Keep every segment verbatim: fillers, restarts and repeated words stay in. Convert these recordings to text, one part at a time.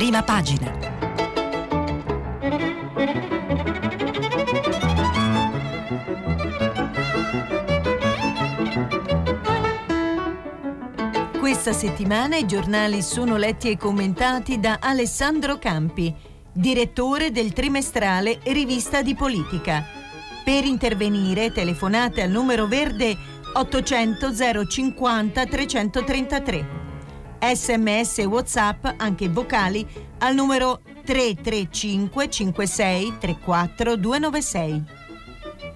prima pagina. Questa settimana i giornali sono letti e commentati da Alessandro Campi, direttore del trimestrale Rivista di Politica. Per intervenire telefonate al numero verde ottocento zero cinquanta trecentotrentatré. Sms e WhatsApp, anche vocali, al numero tre tre cinque cinque sei tre quattro due nove sei.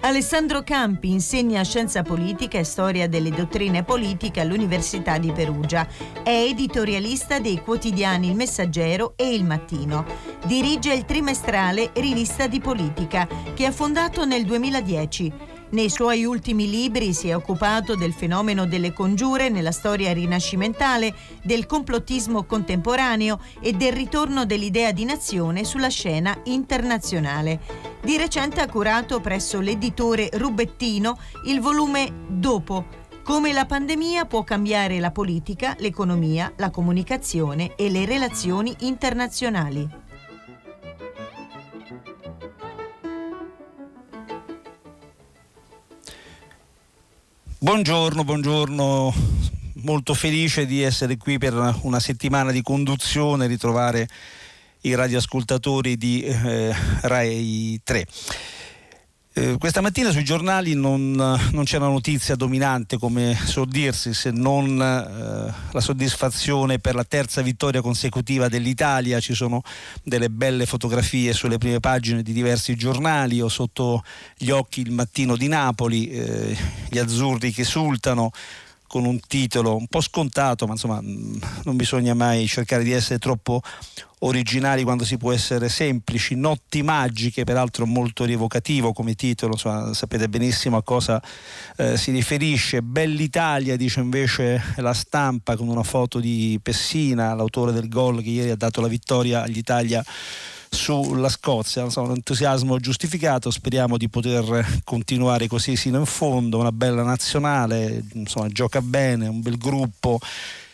Alessandro Campi insegna scienza politica e storia delle dottrine politiche all'Università di Perugia. È editorialista dei quotidiani Il Messaggero e Il Mattino. Dirige il trimestrale Rivista di Politica, che ha fondato nel duemiladieci. Nei suoi ultimi libri si è occupato del fenomeno delle congiure nella storia rinascimentale, del complottismo contemporaneo e del ritorno dell'idea di nazione sulla scena internazionale. Di recente ha curato presso l'editore Rubbettino il volume Dopo, come la pandemia può cambiare la politica, l'economia, la comunicazione e le relazioni internazionali. Buongiorno, buongiorno, molto felice di essere qui per una settimana di conduzione, ritrovare i radioascoltatori di eh, Rai tre. Eh, questa mattina sui giornali non, non c'è una notizia dominante, come suol dirsi, se non eh, la soddisfazione per la terza vittoria consecutiva dell'Italia. Ci sono delle belle fotografie sulle prime pagine di diversi giornali. Ho sotto gli occhi Il Mattino di Napoli, eh, gli azzurri che esultano, con un titolo un po' scontato, ma insomma non bisogna mai cercare di essere troppo originali quando si può essere semplici. Notti magiche, peraltro molto rievocativo come titolo, insomma, sapete benissimo a cosa eh, si riferisce. Bell'Italia, dice invece La Stampa, con una foto di Pessina, l'autore del gol che ieri ha dato la vittoria all'Italia sulla Scozia. Insomma, un entusiasmo giustificato, speriamo di poter continuare così sino in fondo. Una bella nazionale, insomma, gioca bene, un bel gruppo,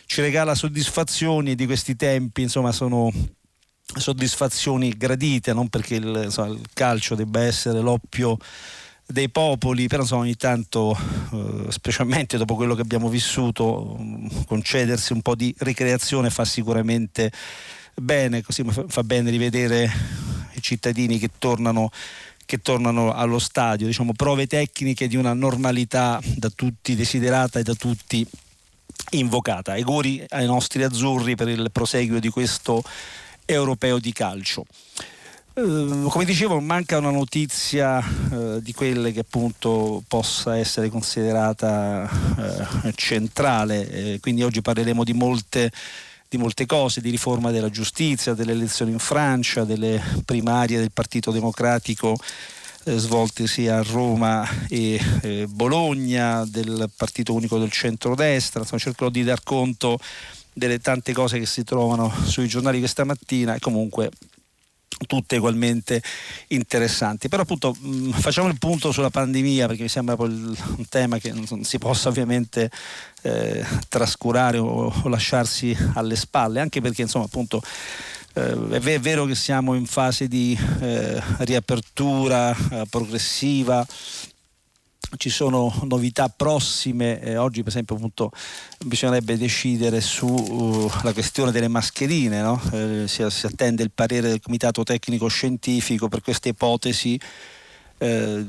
ci regala soddisfazioni di questi tempi, insomma sono soddisfazioni gradite, non perché il, insomma, il calcio debba essere l'oppio dei popoli, però insomma, ogni tanto, eh, specialmente dopo quello che abbiamo vissuto, concedersi un po' di ricreazione fa sicuramente bene, così fa bene rivedere i cittadini che tornano, che tornano allo stadio, diciamo prove tecniche di una normalità da tutti desiderata e da tutti invocata. Auguri ai nostri azzurri per il proseguio di questo europeo di calcio. Eh, come dicevo, manca una notizia eh, di quelle che appunto possa essere considerata eh, centrale, eh, quindi oggi parleremo di molte di molte cose, di riforma della giustizia, delle elezioni in Francia, delle primarie del Partito Democratico eh, svoltesi a Roma e eh, Bologna, del Partito Unico del Centrodestra. Insomma, cercherò di dar conto delle tante cose che si trovano sui giornali questa mattina e comunque tutte ugualmente interessanti. Però appunto mh, facciamo il punto sulla pandemia, perché mi sembra poi il, un tema che non si possa ovviamente Eh, trascurare o, o lasciarsi alle spalle, anche perché insomma appunto eh, è, è vero che siamo in fase di eh, riapertura eh, progressiva, ci sono novità prossime. Eh, oggi per esempio appunto bisognerebbe decidere sulla uh, questione delle mascherine, no? eh, si, si attende il parere del Comitato Tecnico Scientifico per questa ipotesi, Eh,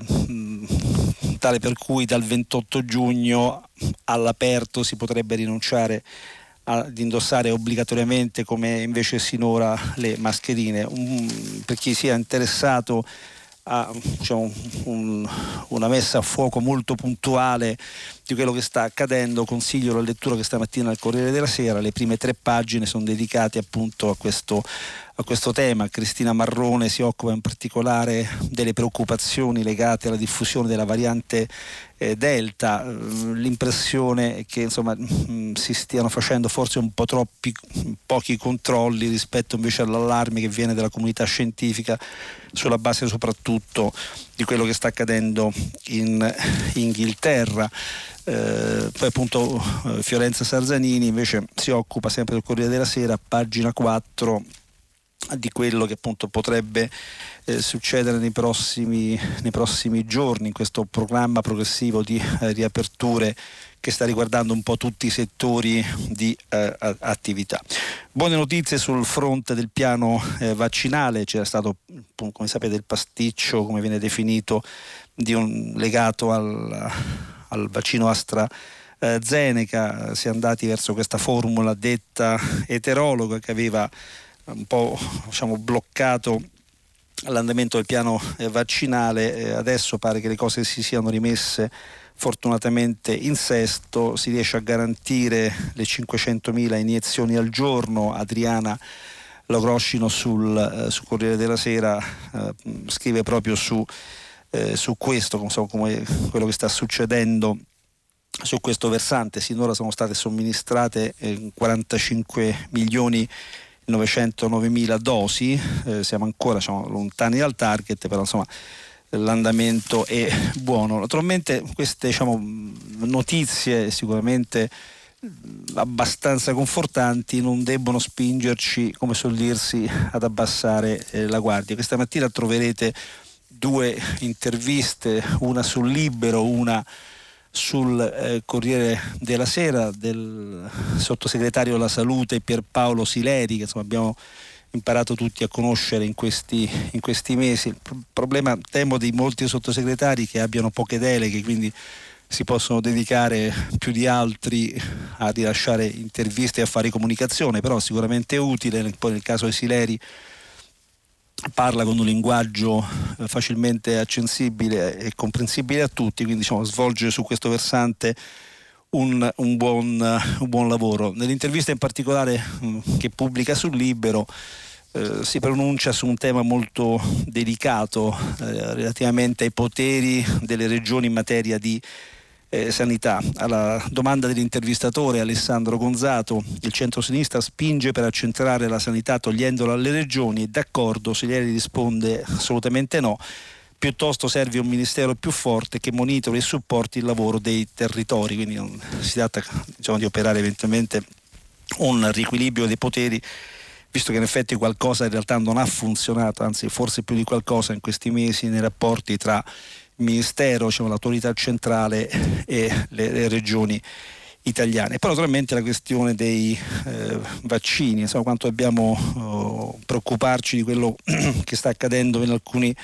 tale per cui dal ventotto giugno all'aperto si potrebbe rinunciare ad indossare obbligatoriamente, come invece sinora, le mascherine. Um, per chi sia interessato a diciamo, un, una messa a fuoco molto puntuale di quello che sta accadendo, consiglio la lettura che stamattina al Corriere della Sera, le prime tre pagine sono dedicate appunto a questo a questo tema. Cristina Marrone si occupa in particolare delle preoccupazioni legate alla diffusione della variante eh, Delta. L'impressione è che insomma mh, si stiano facendo forse un po' troppi pochi controlli rispetto invece all'allarme che viene dalla comunità scientifica, sulla base soprattutto di quello che sta accadendo in Inghilterra. Eh, poi appunto eh, Fiorenza Sarzanini invece si occupa sempre del Corriere della Sera, pagina quattro, di quello che appunto potrebbe eh, succedere nei prossimi, nei prossimi giorni, in questo programma progressivo di eh, riaperture che sta riguardando un po' tutti i settori di eh, attività. Buone notizie sul fronte del piano eh, vaccinale. C'era stato, come sapete, il pasticcio, come viene definito, di un, legato al, al vaccino Astra Zeneca. Si è andati verso questa formula detta eterologa, che aveva un po', diciamo, bloccato l'andamento del piano vaccinale. Adesso pare che le cose si siano rimesse fortunatamente in sesto, si riesce a garantire le cinquecentomila iniezioni al giorno. Adriana Logroscino sul, sul Corriere della Sera eh, scrive proprio su, eh, su questo, insomma, come quello che sta succedendo su questo versante. Sinora sono state somministrate eh, quarantacinque milioni novecentonovemila dosi, eh, siamo ancora, diciamo, lontani dal target, però insomma l'andamento è buono. Naturalmente queste, diciamo, notizie sicuramente abbastanza confortanti non debbono spingerci, come suol dirsi, ad abbassare eh, la guardia. Questa mattina troverete due interviste, una sul Libero, una sul eh, Corriere della Sera, del sottosegretario alla salute Pierpaolo Sileri, che insomma abbiamo imparato tutti a conoscere in questi, in questi mesi. Il problema, temo, di molti sottosegretari che abbiano poche deleghe, quindi si possono dedicare più di altri a rilasciare interviste e a fare comunicazione, però sicuramente utile. Poi nel caso di Sileri parla con un linguaggio facilmente accessibile e comprensibile a tutti, quindi, diciamo, svolge su questo versante un, un, buon, un buon lavoro. Nell'intervista in particolare che pubblica sul Libero eh, si pronuncia su un tema molto delicato eh, relativamente ai poteri delle regioni in materia di eh, sanità. Alla domanda dell'intervistatore Alessandro Gonzato, il centrosinistra spinge per accentrare la sanità togliendola alle regioni, d'accordo? Sileri risponde assolutamente no, piuttosto serve un ministero più forte che monitori e supporti il lavoro dei territori. Quindi non si tratta, diciamo, di operare eventualmente un riequilibrio dei poteri, visto che in effetti qualcosa in realtà non ha funzionato, anzi forse più di qualcosa in questi mesi nei rapporti tra ministero, diciamo, l'autorità centrale e le, le regioni italiane. Poi naturalmente la questione dei eh, vaccini, insomma, quanto dobbiamo eh, preoccuparci di quello che sta accadendo in alcuni,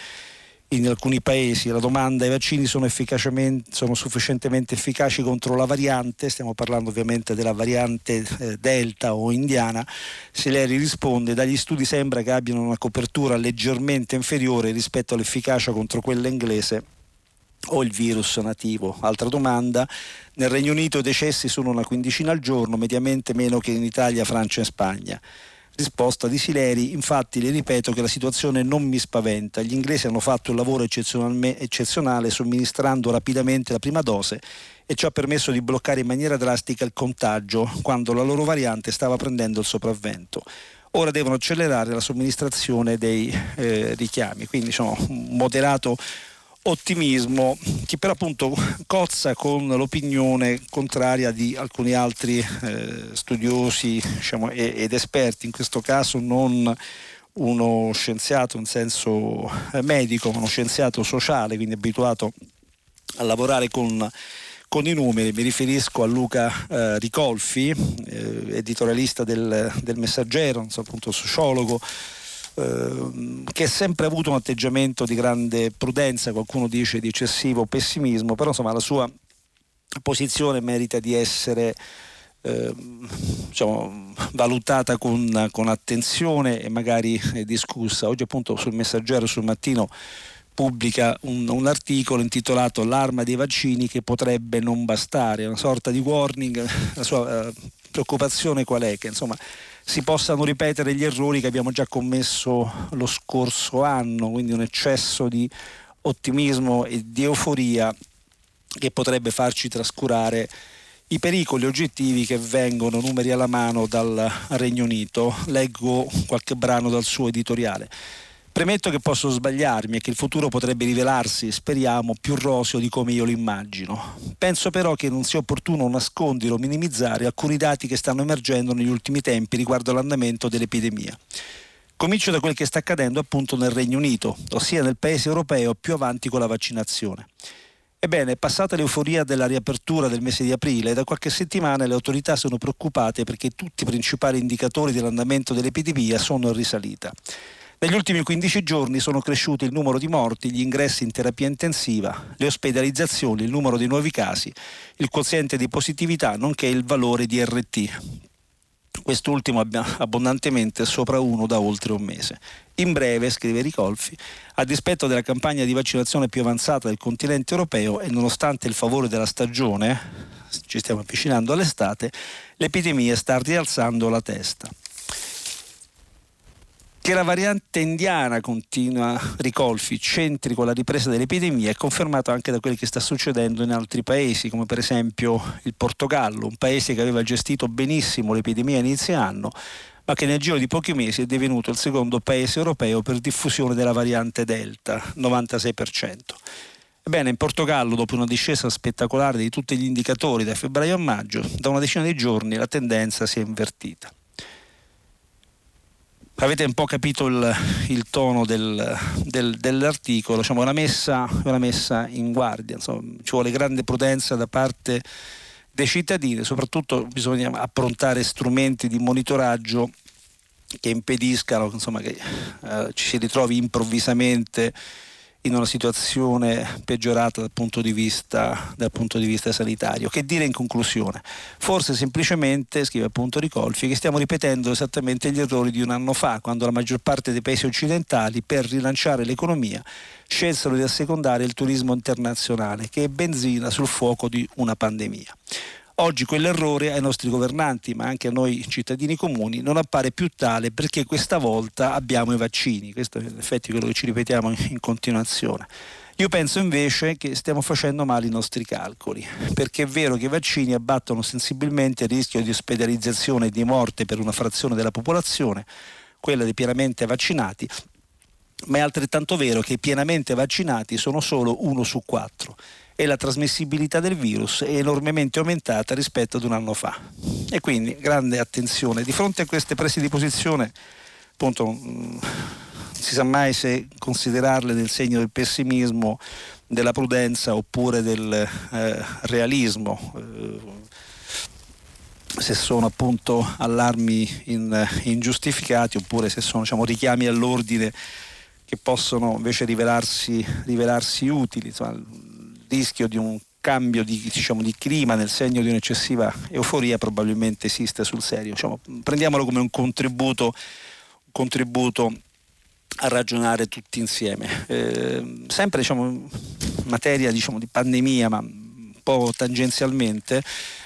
in alcuni paesi. La domanda: i vaccini sono, efficacemente, sono sufficientemente efficaci contro la variante? Stiamo parlando ovviamente della variante eh, delta o indiana. Sileri risponde: dagli studi sembra che abbiano una copertura leggermente inferiore rispetto all'efficacia contro quella inglese o il virus nativo. Altra domanda: nel Regno Unito i decessi sono una quindicina al giorno, mediamente meno che in Italia, Francia e Spagna. Risposta di Sileri: infatti le ripeto che la situazione non mi spaventa, gli inglesi hanno fatto un lavoro eccezionale somministrando rapidamente la prima dose e ci ha permesso di bloccare in maniera drastica il contagio quando la loro variante stava prendendo il sopravvento. Ora devono accelerare la somministrazione dei eh, richiami. Quindi, diciamo, un moderato ottimismo che però appunto cozza con l'opinione contraria di alcuni altri eh, studiosi, diciamo, ed, ed esperti. In questo caso non uno scienziato in senso eh, medico, ma uno scienziato sociale, quindi abituato a lavorare con, con i numeri. Mi riferisco a Luca eh, Ricolfi, eh, editorialista del, del Messaggero, non so, appunto sociologo, che ha sempre avuto un atteggiamento di grande prudenza, qualcuno dice di eccessivo pessimismo, però insomma la sua posizione merita di essere eh, diciamo, valutata con, con attenzione e magari eh, discussa. Oggi appunto sul Messaggero, sul Mattino, pubblica un, un articolo intitolato "L'arma dei vaccini che potrebbe non bastare", una sorta di warning. La sua eh, preoccupazione qual è? Che insomma si possano ripetere gli errori che abbiamo già commesso lo scorso anno, quindi un eccesso di ottimismo e di euforia che potrebbe farci trascurare i pericoli oggettivi che vengono, numeri alla mano, dal Regno Unito. Leggo qualche brano dal suo editoriale. Premetto che posso sbagliarmi e che il futuro potrebbe rivelarsi, speriamo, più roseo di come io lo immagino. Penso però che non sia opportuno nascondere o minimizzare alcuni dati che stanno emergendo negli ultimi tempi riguardo all'andamento dell'epidemia. Comincio da quel che sta accadendo appunto nel Regno Unito, ossia nel paese europeo più avanti con la vaccinazione. Ebbene, passata l'euforia della riapertura del mese di aprile, da qualche settimana le autorità sono preoccupate perché tutti i principali indicatori dell'andamento dell'epidemia sono in risalita. Negli ultimi quindici giorni sono cresciuti il numero di morti, gli ingressi in terapia intensiva, le ospedalizzazioni, il numero di nuovi casi, il quoziente di positività, nonché il valore di erre ti. Quest'ultimo abbondantemente sopra uno da oltre un mese. In breve, scrive Ricolfi, a dispetto della campagna di vaccinazione più avanzata del continente europeo e nonostante il favore della stagione, ci stiamo avvicinando all'estate, l'epidemia sta rialzando la testa. Che la variante indiana, continua Ricolfi, centri con la ripresa dell'epidemia è confermato anche da quello che sta succedendo in altri paesi, come per esempio il Portogallo, un paese che aveva gestito benissimo l'epidemia inizio anno, ma che nel giro di pochi mesi è divenuto il secondo paese europeo per diffusione della variante Delta, novantasei per cento. Ebbene, in Portogallo, dopo una discesa spettacolare di tutti gli indicatori da febbraio a maggio, da una decina di giorni la tendenza si è invertita. Avete un po' capito il, il tono del, del, dell'articolo, diciamo, è una messa, una messa in guardia, insomma, ci vuole grande prudenza da parte dei cittadini, soprattutto bisogna approntare strumenti di monitoraggio che impediscano, insomma, che eh, ci si ritrovi improvvisamente in una situazione peggiorata dal punto di vista, dal punto di vista sanitario. Che dire in conclusione? Forse semplicemente, scrive appunto Ricolfi, che stiamo ripetendo esattamente gli errori di un anno fa, quando la maggior parte dei paesi occidentali, per rilanciare l'economia, scelsero di assecondare il turismo internazionale, che è benzina sul fuoco di una pandemia. Oggi quell'errore ai nostri governanti, ma anche a noi cittadini comuni, non appare più tale perché questa volta abbiamo i vaccini. Questo è in effetti quello che ci ripetiamo in continuazione. Io penso invece che stiamo facendo male i nostri calcoli, perché è vero che i vaccini abbattono sensibilmente il rischio di ospedalizzazione e di morte per una frazione della popolazione, quella dei pienamente vaccinati, ma è altrettanto vero che i pienamente vaccinati sono solo uno su quattro. E la trasmissibilità del virus è enormemente aumentata rispetto ad un anno fa. E quindi grande attenzione. Di fronte a queste prese di posizione, appunto, non si sa mai se considerarle nel segno del pessimismo, della prudenza oppure del eh, realismo, eh, se sono appunto allarmi in, ingiustificati oppure se sono, diciamo, richiami all'ordine che possono invece rivelarsi, rivelarsi utili. Insomma, rischio di un cambio di, diciamo, di clima nel segno di un'eccessiva euforia probabilmente esiste sul serio, diciamo, prendiamolo come un contributo, un contributo a ragionare tutti insieme, eh, sempre, diciamo, in materia, diciamo, di pandemia, ma un po' tangenzialmente.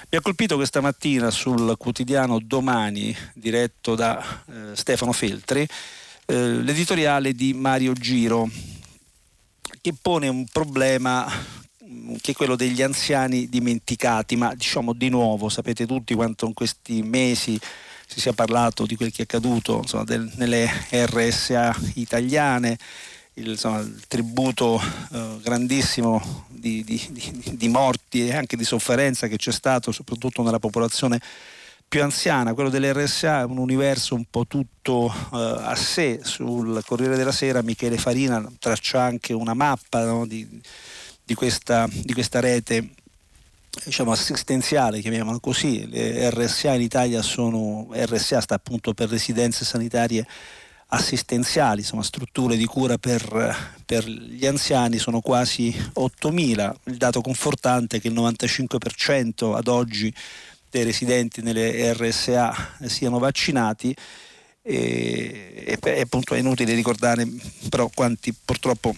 Mi ha colpito questa mattina sul quotidiano Domani, diretto da eh, Stefano Feltri, eh, l'editoriale di Mario Giro, che pone un problema che è quello degli anziani dimenticati, ma diciamo di nuovo, sapete tutti quanto in questi mesi si sia parlato di quel che è accaduto, insomma, del, nelle erre esse a italiane, il, insomma, il tributo eh, grandissimo di, di, di, di morti e anche di sofferenza che c'è stato soprattutto nella popolazione più anziana. Quello delle erre esse a è un universo un po' tutto eh, a sé. Sul Corriere della Sera Michele Farina traccia anche una mappa, no, di Di questa, di questa rete, diciamo, assistenziale, chiamiamola così. Le erre esse a in Italia sono, erre esse a sta appunto per residenze sanitarie assistenziali, insomma strutture di cura per, per gli anziani, sono quasi ottomila. Il dato confortante è che il novantacinque per cento ad oggi dei residenti nelle erre esse a siano vaccinati e, e, e appunto è inutile ricordare però quanti purtroppo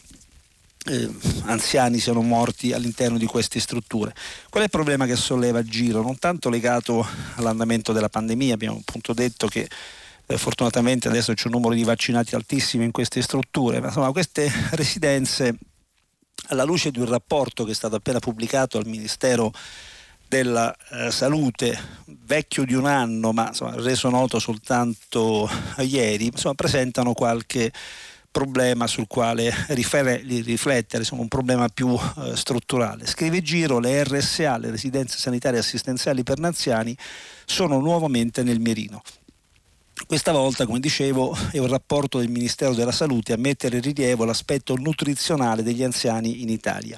Eh, anziani sono morti all'interno di queste strutture. Qual è il problema che solleva Giro? Non tanto legato all'andamento della pandemia, abbiamo appunto detto che eh, fortunatamente adesso c'è un numero di vaccinati altissimo in queste strutture, ma insomma queste residenze, alla luce di un rapporto che è stato appena pubblicato al Ministero della eh, Salute, vecchio di un anno ma insomma, reso noto soltanto ieri, insomma, presentano qualche problema sul quale riflettere, insomma, un problema più eh, strutturale. Scrive Giro, le erre esse a, le residenze sanitarie assistenziali per anziani, sono nuovamente nel mirino. Questa volta, come dicevo, è un rapporto del Ministero della Salute a mettere in rilievo l'aspetto nutrizionale degli anziani in Italia.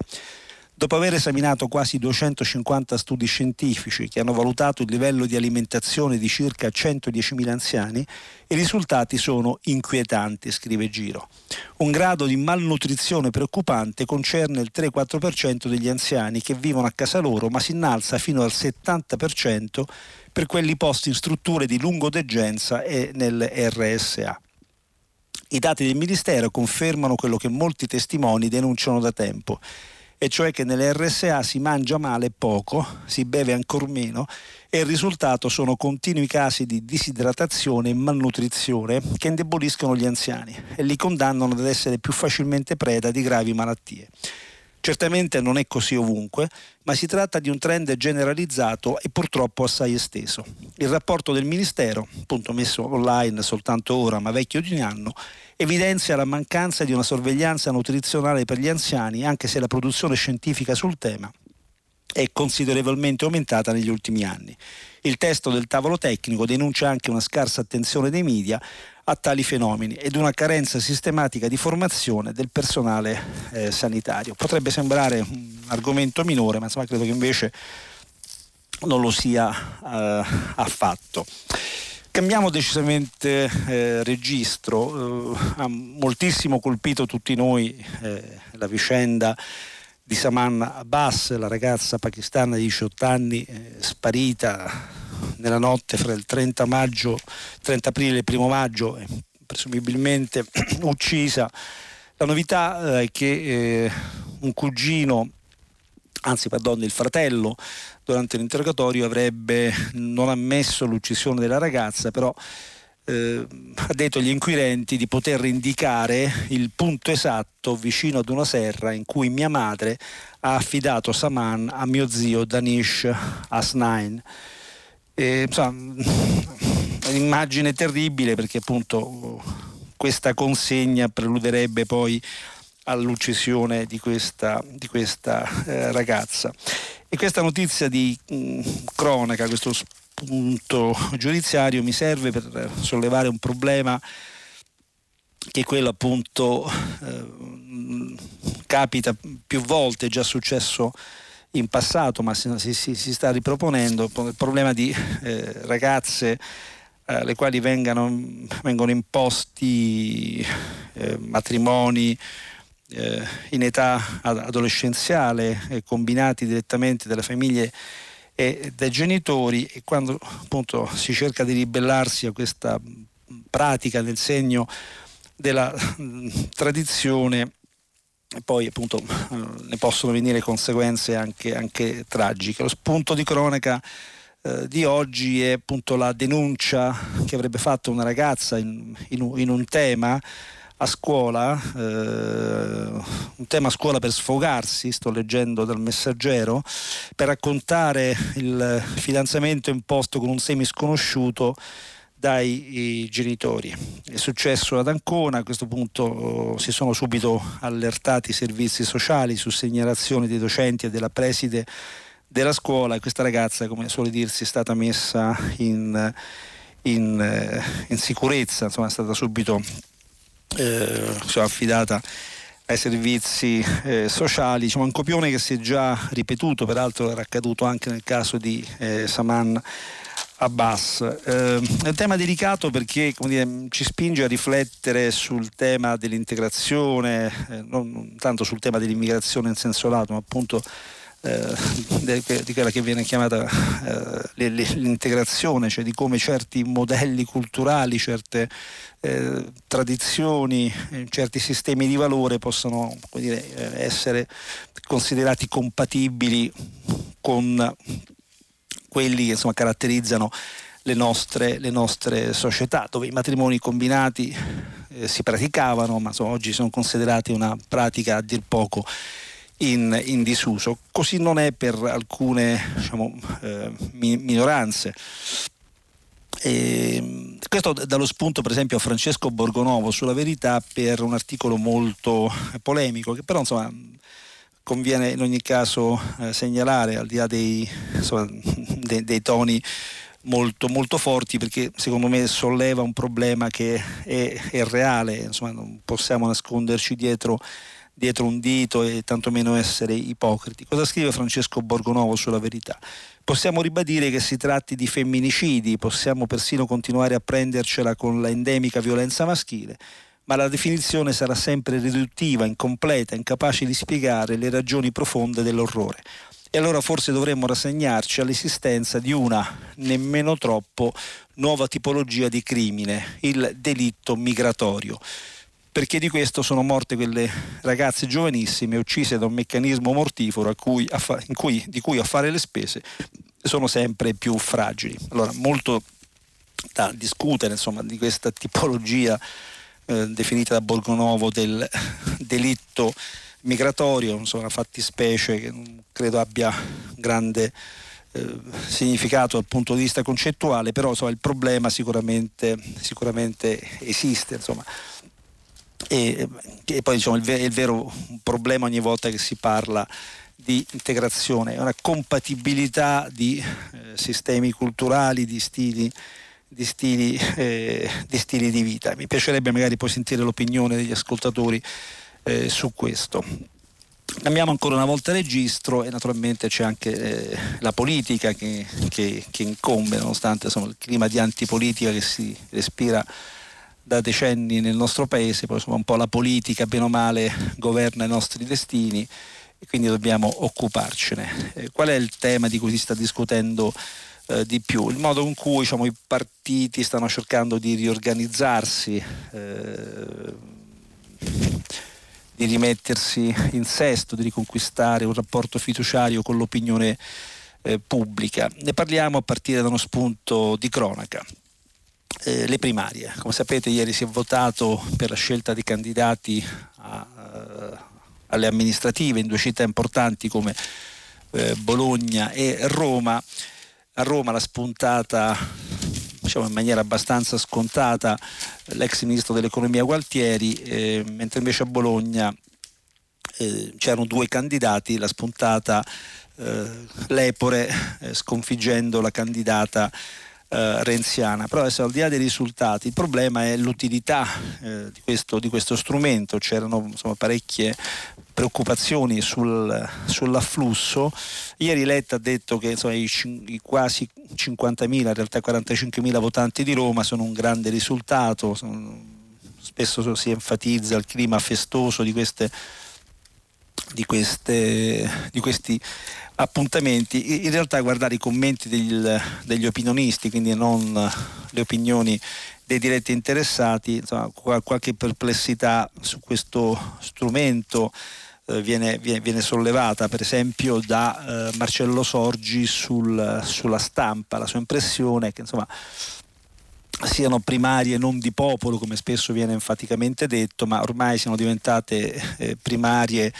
Dopo aver esaminato quasi duecentocinquanta studi scientifici che hanno valutato il livello di alimentazione di circa centodiecimila anziani, i risultati sono inquietanti, scrive Giro. Un grado di malnutrizione preoccupante concerne il tre quattro per cento degli anziani che vivono a casa loro, ma si innalza fino al settanta per cento per quelli posti in strutture di lungodegenza e nel R S A. I dati del Ministero confermano quello che molti testimoni denunciano da tempo, e cioè che nelle R S A si mangia male poco, si beve ancor meno e il risultato sono continui casi di disidratazione e malnutrizione che indeboliscono gli anziani e li condannano ad essere più facilmente preda di gravi malattie. Certamente non è così ovunque, ma si tratta di un trend generalizzato e purtroppo assai esteso. Il rapporto del Ministero, appunto messo online soltanto ora ma vecchio di un anno, evidenzia la mancanza di una sorveglianza nutrizionale per gli anziani, anche se la produzione scientifica sul tema è considerevolmente aumentata negli ultimi anni. Il testo del tavolo tecnico denuncia anche una scarsa attenzione dei media a tali fenomeni ed una carenza sistematica di formazione del personale eh, sanitario. Potrebbe sembrare un argomento minore, ma insomma credo che invece non lo sia eh, affatto. Cambiamo decisamente eh, registro. Eh, ha moltissimo colpito tutti noi eh, la vicenda di Saman Abbas, la ragazza pakistana di diciotto anni eh, sparita nella notte fra il trenta aprile e il primo maggio, eh, presumibilmente uccisa. La novità è eh, che eh, un cugino, anzi perdono, il fratello, durante l'interrogatorio avrebbe non ammesso l'uccisione della ragazza, però Eh, ha detto agli inquirenti di poter indicare il punto esatto vicino ad una serra in cui mia madre ha affidato Saman a mio zio Danish Asnain. E, insomma, un'immagine terribile, perché appunto questa consegna preluderebbe poi all'uccisione di questa, di questa eh, ragazza. E questa notizia di mh, cronaca, questo punto giudiziario, mi serve per sollevare un problema che è quello appunto eh, capita più volte, è già successo in passato ma si, si, si sta riproponendo, il problema di eh, ragazze alle eh, quali vengano, vengono imposti eh, matrimoni eh, in età adolescenziale eh, combinati direttamente dalle famiglie e dai genitori, e quando appunto si cerca di ribellarsi a questa pratica nel segno della mh, tradizione, poi appunto mh, ne possono venire conseguenze anche, anche tragiche. Lo spunto di cronaca eh, di oggi è appunto la denuncia che avrebbe fatto una ragazza in, in, in un tema a scuola, eh, un tema a scuola per sfogarsi, sto leggendo dal Messaggero, per raccontare il fidanzamento imposto con un semi sconosciuto dai genitori. È successo ad Ancona, a questo punto si sono subito allertati i servizi sociali su segnalazioni dei docenti e della preside della scuola, e questa ragazza, come suole dirsi, è stata messa in, in, in sicurezza, insomma è stata subito Eh, cioè affidata ai servizi eh, sociali. Diciamo, un copione che si è già ripetuto, peraltro era accaduto anche nel caso di eh, Saman Abbas. Eh, è un tema delicato perché, come dire, ci spinge a riflettere sul tema dell'integrazione, eh, non tanto sul tema dell'immigrazione in senso lato, ma appunto eh, di quella che viene chiamata eh, l'integrazione, cioè di come certi modelli culturali, certe eh, tradizioni, certi sistemi di valore possono, come dire, essere considerati compatibili con quelli che insomma caratterizzano le nostre, le nostre società, dove i matrimoni combinati eh, si praticavano, ma insomma, oggi sono considerati una pratica a dir poco In, in disuso. Così non è per alcune, diciamo, eh, minoranze. E questo dallo spunto per esempio a Francesco Borgonovo sulla Verità, per un articolo molto polemico che però insomma conviene in ogni caso eh, segnalare, al di là dei, insomma, de, dei toni molto molto forti, perché secondo me solleva un problema che è, è reale, insomma non possiamo nasconderci dietro dietro un dito e tantomeno essere ipocriti. Cosa scrive Francesco Borgonovo sulla Verità? Possiamo ribadire che si tratti di femminicidi, possiamo persino continuare a prendercela con la endemica violenza maschile, ma la definizione sarà sempre riduttiva, incompleta, incapace di spiegare le ragioni profonde dell'orrore. E allora forse dovremmo rassegnarci all'esistenza di una, nemmeno troppo, nuova tipologia di crimine, il delitto migratorio. Perché di questo sono morte quelle ragazze giovanissime uccise da un meccanismo mortifero a cui, a fa, in cui, di cui a fare le spese sono sempre più fragili. Allora, molto da discutere, insomma, di questa tipologia eh, definita da Borgonovo del delitto migratorio, insomma, una fattispecie che non credo abbia grande eh, significato dal punto di vista concettuale, però insomma, il problema sicuramente, sicuramente esiste, insomma. E, e poi diciamo, è il vero problema ogni volta che si parla di integrazione, è una compatibilità di eh, sistemi culturali, di stili, di, stili, eh, di stili di vita. Mi piacerebbe magari poi sentire l'opinione degli ascoltatori eh, su questo. Cambiamo ancora una volta registro e naturalmente c'è anche eh, la politica che, che, che incombe, nonostante insomma, il clima di antipolitica che si respira da decenni nel nostro paese. Poi insomma un po' la politica, bene o male, governa i nostri destini e quindi dobbiamo occuparcene. Eh, qual è il tema di cui si sta discutendo eh, di più? Il modo in cui diciamo, i partiti stanno cercando di riorganizzarsi, eh, di rimettersi in sesto, di riconquistare un rapporto fiduciario con l'opinione eh, pubblica. Ne parliamo a partire da uno spunto di cronaca. Eh, le primarie. Come sapete ieri si è votato per la scelta di candidati a, uh, alle amministrative in due città importanti come eh, Bologna e Roma. A Roma l'ha spuntata, diciamo in maniera abbastanza scontata, l'ex ministro dell'economia Gualtieri, eh, mentre invece a Bologna eh, c'erano due candidati, l'ha spuntata eh, Lepore, eh, sconfiggendo la candidata Uh, renziana. Però adesso, al di là dei risultati, il problema è l'utilità eh, di, questo, di questo strumento. C'erano insomma, parecchie preoccupazioni sul, sull'afflusso. Ieri Letta ha detto che insomma, i, i quasi cinquantamila, in realtà quarantacinquemila votanti di Roma sono un grande risultato. Sono, spesso si enfatizza il clima festoso di queste Di, queste, di questi appuntamenti. In realtà guardare i commenti del, degli opinionisti, quindi non le opinioni dei diretti interessati, insomma, qualche perplessità su questo strumento eh, viene, viene, viene sollevata, per esempio da eh, Marcello Sorgi sul, sulla Stampa. La sua impressione è che insomma siano primarie non di popolo, come spesso viene enfaticamente detto, ma ormai siano diventate eh, primarie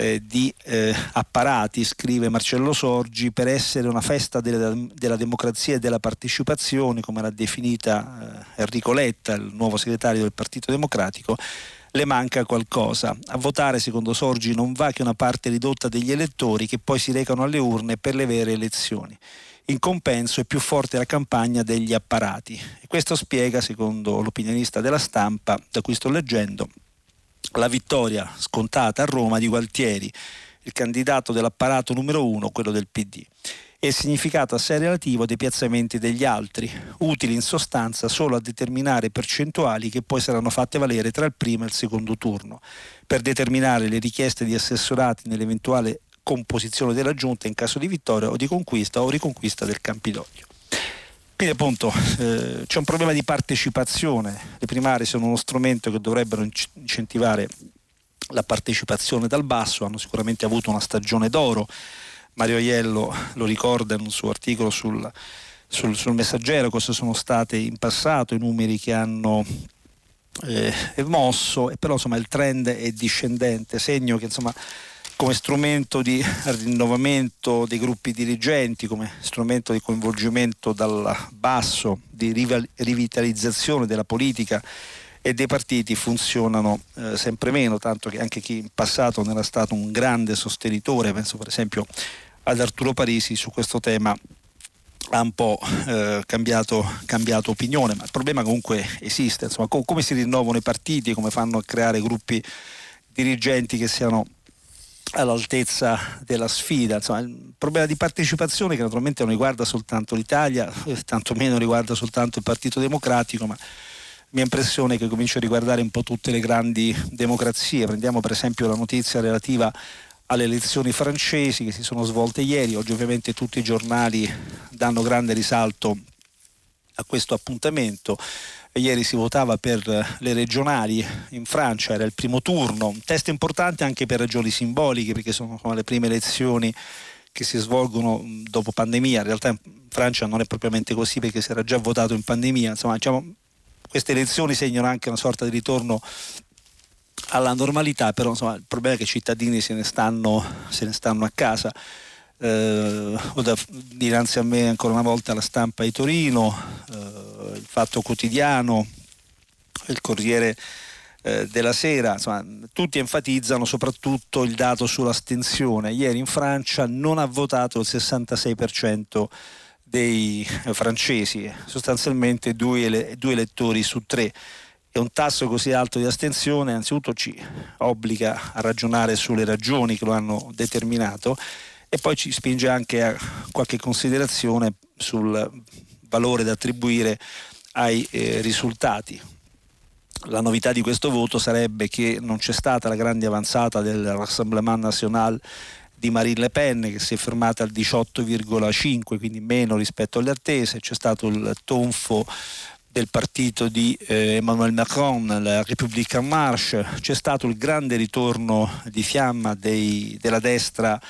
Eh, di eh, apparati, scrive Marcello Sorgi, per essere una festa della, della democrazia e della partecipazione, come l'ha definita eh, Enrico Letta, il nuovo segretario del Partito Democratico, le manca qualcosa. A votare, secondo Sorgi, non va che una parte ridotta degli elettori che poi si recano alle urne per le vere elezioni. In compenso è più forte la campagna degli apparati. E questo spiega, secondo l'opinionista della Stampa, da cui sto leggendo, la vittoria scontata a Roma di Gualtieri, il candidato dell'apparato numero uno, quello del P D, e il significato assai relativo dei piazzamenti degli altri, utili in sostanza solo a determinare percentuali che poi saranno fatte valere tra il primo e il secondo turno, per determinare le richieste di assessorati nell'eventuale composizione della giunta in caso di vittoria o di conquista o riconquista del Campidoglio. Quindi appunto eh, c'è un problema di partecipazione. Le primarie sono uno strumento che dovrebbero incentivare la partecipazione dal basso, hanno sicuramente avuto una stagione d'oro. Mario Aiello lo ricorda in un suo articolo sul, sul, sul Messaggero, cosa sono state in passato, i numeri che hanno eh, mosso, e però insomma il trend è discendente, segno che insomma come strumento di rinnovamento dei gruppi dirigenti, come strumento di coinvolgimento dal basso, di rivitalizzazione della politica e dei partiti, funzionano eh, sempre meno, tanto che anche chi in passato ne era stato un grande sostenitore, penso per esempio ad Arturo Parisi, su questo tema ha un po' eh, cambiato, cambiato opinione, ma il problema comunque esiste, insomma, co- come si rinnovano i partiti, come fanno a creare gruppi dirigenti che siano all'altezza della sfida, insomma, il problema di partecipazione che naturalmente non riguarda soltanto l'Italia, tantomeno riguarda soltanto il Partito Democratico, ma mia impressione che comincia a riguardare un po' tutte le grandi democrazie. Prendiamo per esempio la notizia relativa alle elezioni francesi che si sono svolte ieri. Oggi ovviamente tutti i giornali danno grande risalto a questo appuntamento. Ieri si votava per le regionali in Francia, era il primo turno, un test importante anche per ragioni simboliche, perché sono le prime elezioni che si svolgono dopo pandemia. In realtà in Francia non è propriamente così, perché si era già votato in pandemia, insomma, diciamo, queste elezioni segnano anche una sorta di ritorno alla normalità, però insomma, il problema è che i cittadini se ne stanno, se ne stanno a casa. Eh, dinanzi a me ancora una volta La Stampa di Torino, eh, Il Fatto Quotidiano, il Corriere eh, della Sera, insomma, tutti enfatizzano soprattutto il dato sull'astensione. Ieri in Francia non ha votato il sessantasei per cento dei eh, francesi, sostanzialmente due, ele- due elettori su tre. E un tasso così alto di astensione anzitutto ci obbliga a ragionare sulle ragioni che lo hanno determinato e poi ci spinge anche a qualche considerazione sul valore da attribuire ai eh, risultati. La novità di questo voto sarebbe che non c'è stata la grande avanzata del Rassemblement National di Marine Le Pen, che si è fermata al diciotto virgola cinque, quindi meno rispetto alle attese. C'è stato il tonfo del partito di eh, Emmanuel Macron, la République en Marche. C'è stato il grande ritorno di fiamma dei, della destra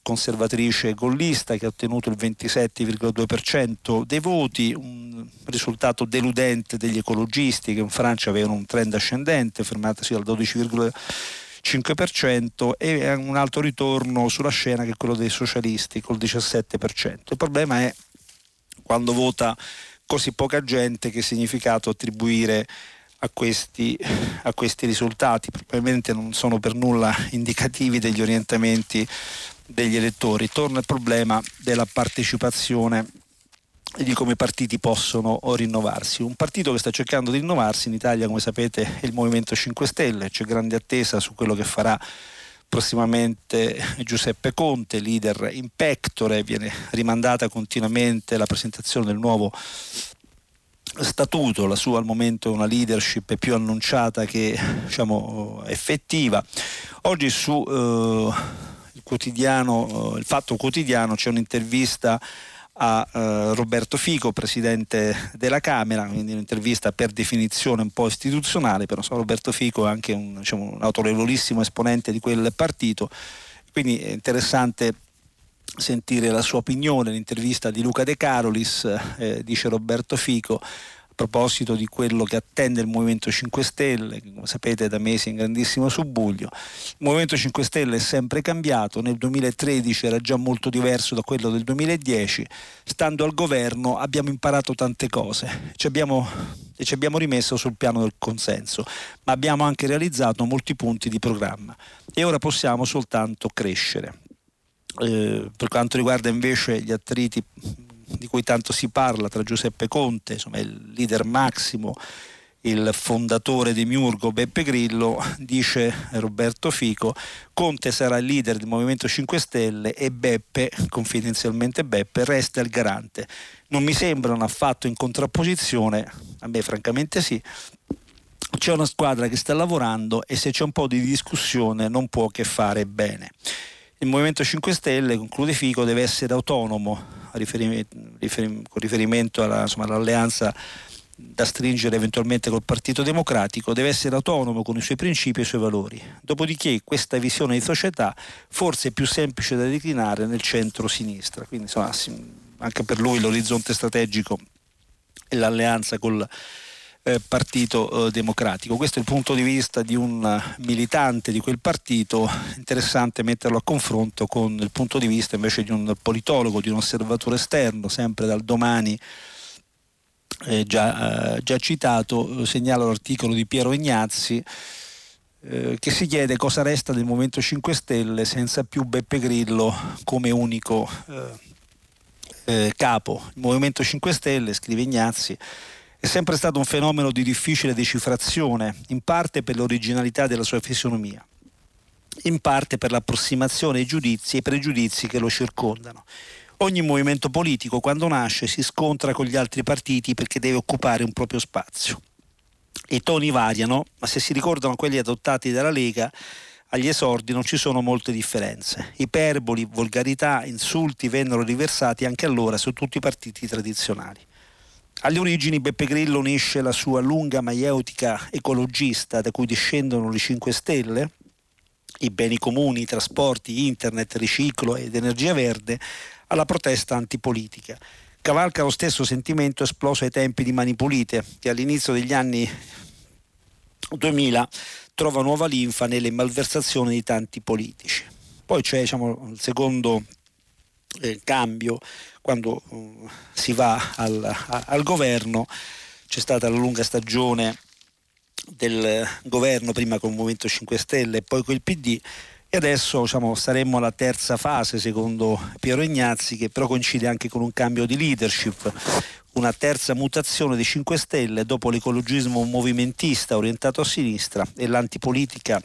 conservatrice gollista, che ha ottenuto il ventisette virgola due per cento dei voti, un risultato deludente degli ecologisti, che in Francia avevano un trend ascendente, fermatasi al dodici virgola cinque per cento, e un altro ritorno sulla scena che è quello dei socialisti col diciassette per cento. Il problema è quando vota così poca gente che significato attribuire a questi, a questi risultati. Probabilmente non sono per nulla indicativi degli orientamenti degli elettori. Torna il problema della partecipazione e di come i partiti possono rinnovarsi. Un partito che sta cercando di rinnovarsi in Italia, come sapete, è il Movimento cinque Stelle. C'è grande attesa su quello che farà prossimamente Giuseppe Conte, leader in pectore. Viene rimandata continuamente la presentazione del nuovo statuto. La sua al momento è una leadership più annunciata che, diciamo, effettiva. Oggi su eh, il quotidiano, eh, Il Fatto Quotidiano, c'è un'intervista a eh, Roberto Fico, presidente della Camera, quindi un'intervista per definizione un po' istituzionale, però so, Roberto Fico è anche un, diciamo, un autorevolissimo esponente di quel partito, quindi è interessante sentire la sua opinione. L'intervista di Luca De Carolis, eh, dice Roberto Fico a proposito di quello che attende il Movimento cinque Stelle, che come sapete da mesi è in grandissimo subbuglio. Il Movimento cinque Stelle è sempre cambiato, nel duemilatredici era già molto diverso da quello del duemiladieci, stando al governo abbiamo imparato tante cose, ci abbiamo, e ci abbiamo rimesso sul piano del consenso, ma abbiamo anche realizzato molti punti di programma e ora possiamo soltanto crescere. Eh, per quanto riguarda invece gli attriti di cui tanto si parla tra Giuseppe Conte, insomma, il leader massimo, il fondatore di Miurgo, Beppe Grillo, dice Roberto Fico, Conte sarà il leader del Movimento cinque Stelle e Beppe, confidenzialmente Beppe, resta il garante. Non mi sembrano affatto in contrapposizione, a me francamente sì. C'è una squadra che sta lavorando e se c'è un po' di discussione non può che fare bene. Il Movimento cinque Stelle, conclude Fico, deve essere autonomo, riferimento, riferimento, con riferimento alla, insomma, all'alleanza da stringere eventualmente col Partito Democratico, deve essere autonomo con i suoi principi e i suoi valori. Dopodiché questa visione di società forse è più semplice da declinare nel centro-sinistra, quindi insomma, anche per lui l'orizzonte strategico è l'alleanza col Eh, Partito eh, Democratico. Questo è il punto di vista di un uh, militante di quel partito, interessante metterlo a confronto con il punto di vista invece di un politologo, di un osservatore esterno, sempre dal Domani, eh, già, eh, già citato. Segnalo l'articolo di Piero Ignazzi eh, che si chiede cosa resta del Movimento cinque Stelle senza più Beppe Grillo come unico eh, eh, capo. Il Movimento cinque Stelle, scrive Ignazzi, è sempre stato un fenomeno di difficile decifrazione, in parte per l'originalità della sua fisionomia, in parte per l'approssimazione ai giudizi e ai pregiudizi che lo circondano. Ogni movimento politico, quando nasce, si scontra con gli altri partiti perché deve occupare un proprio spazio. I toni variano, ma se si ricordano quelli adottati dalla Lega, agli esordi non ci sono molte differenze. Iperboli, volgarità, insulti vennero riversati anche allora su tutti i partiti tradizionali. Alle origini Beppe Grillo unisce la sua lunga maieutica ecologista, da cui discendono le cinque Stelle, i beni comuni, i trasporti, internet, riciclo ed energia verde, alla protesta antipolitica. Cavalca lo stesso sentimento esploso ai tempi di Mani Pulite, che all'inizio degli anni duemila trova nuova linfa nelle malversazioni di tanti politici. Poi c'è, diciamo, il secondo eh, cambio, quando uh, si va al, a, al governo. C'è stata la lunga stagione del governo, prima con il Movimento cinque Stelle e poi con il P D, e adesso, diciamo, saremmo alla terza fase secondo Piero Ignazzi, che però coincide anche con un cambio di leadership, una terza mutazione dei cinque Stelle dopo l'ecologismo movimentista orientato a sinistra e l'antipolitica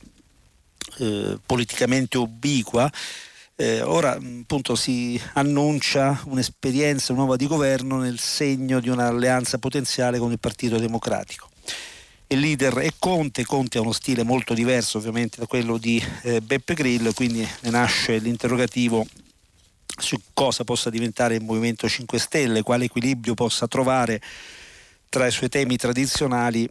eh, politicamente ubiqua. Eh, ora appunto si annuncia un'esperienza nuova di governo nel segno di un'alleanza potenziale con il Partito Democratico. Il leader è Conte. Conte ha uno stile molto diverso ovviamente da quello di eh, Beppe Grillo, e quindi ne nasce l'interrogativo su cosa possa diventare il Movimento cinque Stelle, quale equilibrio possa trovare tra i suoi temi tradizionali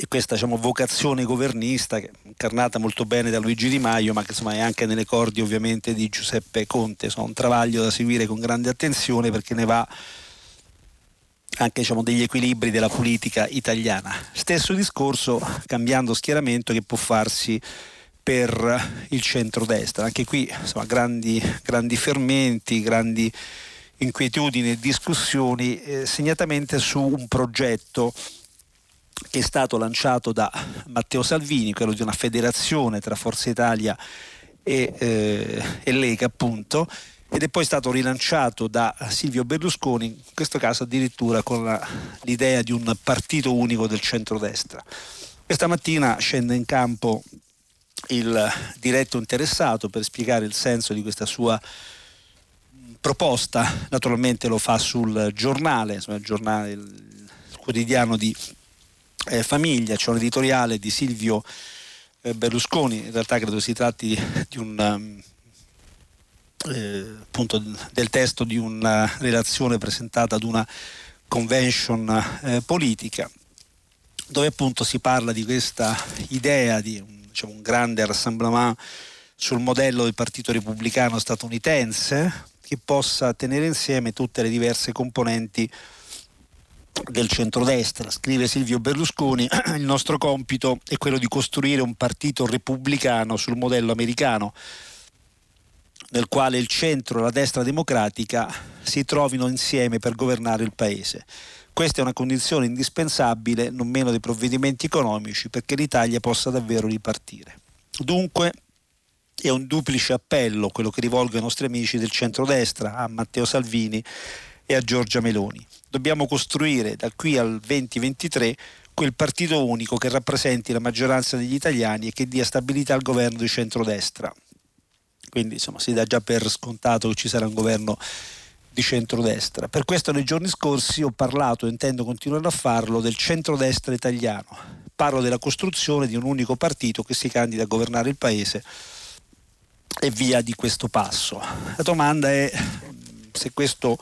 e questa, diciamo, vocazione governista, incarnata molto bene da Luigi Di Maio, ma che insomma è anche nelle corde ovviamente di Giuseppe Conte. Insomma, un travaglio da seguire con grande attenzione, perché ne va anche, diciamo, degli equilibri della politica italiana. Stesso discorso, cambiando schieramento, che può farsi per il centrodestra. Anche qui, insomma, grandi, grandi fermenti, grandi inquietudini e discussioni, eh, segnatamente su un progetto che è stato lanciato da Matteo Salvini, quello di una federazione tra Forza Italia e, eh, e Lega, appunto, ed è poi stato rilanciato da Silvio Berlusconi, in questo caso addirittura con la, l'idea di un partito unico del centrodestra. Questa mattina scende in campo il diretto interessato per spiegare il senso di questa sua proposta. Naturalmente lo fa sul giornale, insomma, il giornale, il quotidiano di eh, famiglia. C'è un editoriale di Silvio eh, Berlusconi, in realtà credo si tratti di un... Um, Eh, appunto del testo di una relazione presentata ad una convention eh, politica, dove appunto si parla di questa idea di un, diciamo, un grande rassemblement sul modello del Partito Repubblicano statunitense, che possa tenere insieme tutte le diverse componenti del centrodestra. Scrive Silvio Berlusconi: il nostro compito è quello di costruire un partito repubblicano sul modello americano, nel quale il centro e la destra democratica si trovino insieme per governare il paese. Questa è una condizione indispensabile, non meno dei provvedimenti economici, perché l'Italia possa davvero ripartire. Dunque è un duplice appello quello che rivolgo ai nostri amici del centrodestra, a Matteo Salvini e a Giorgia Meloni. Dobbiamo costruire da qui al venti ventitré quel partito unico che rappresenti la maggioranza degli italiani e che dia stabilità al governo di centrodestra. Quindi, insomma, si dà già per scontato che ci sarà un governo di centrodestra. Per questo nei giorni scorsi ho parlato, e intendo continuare a farlo, del centrodestra italiano. Parlo della costruzione di un unico partito che si candida a governare il paese e via di questo passo. La domanda è se questo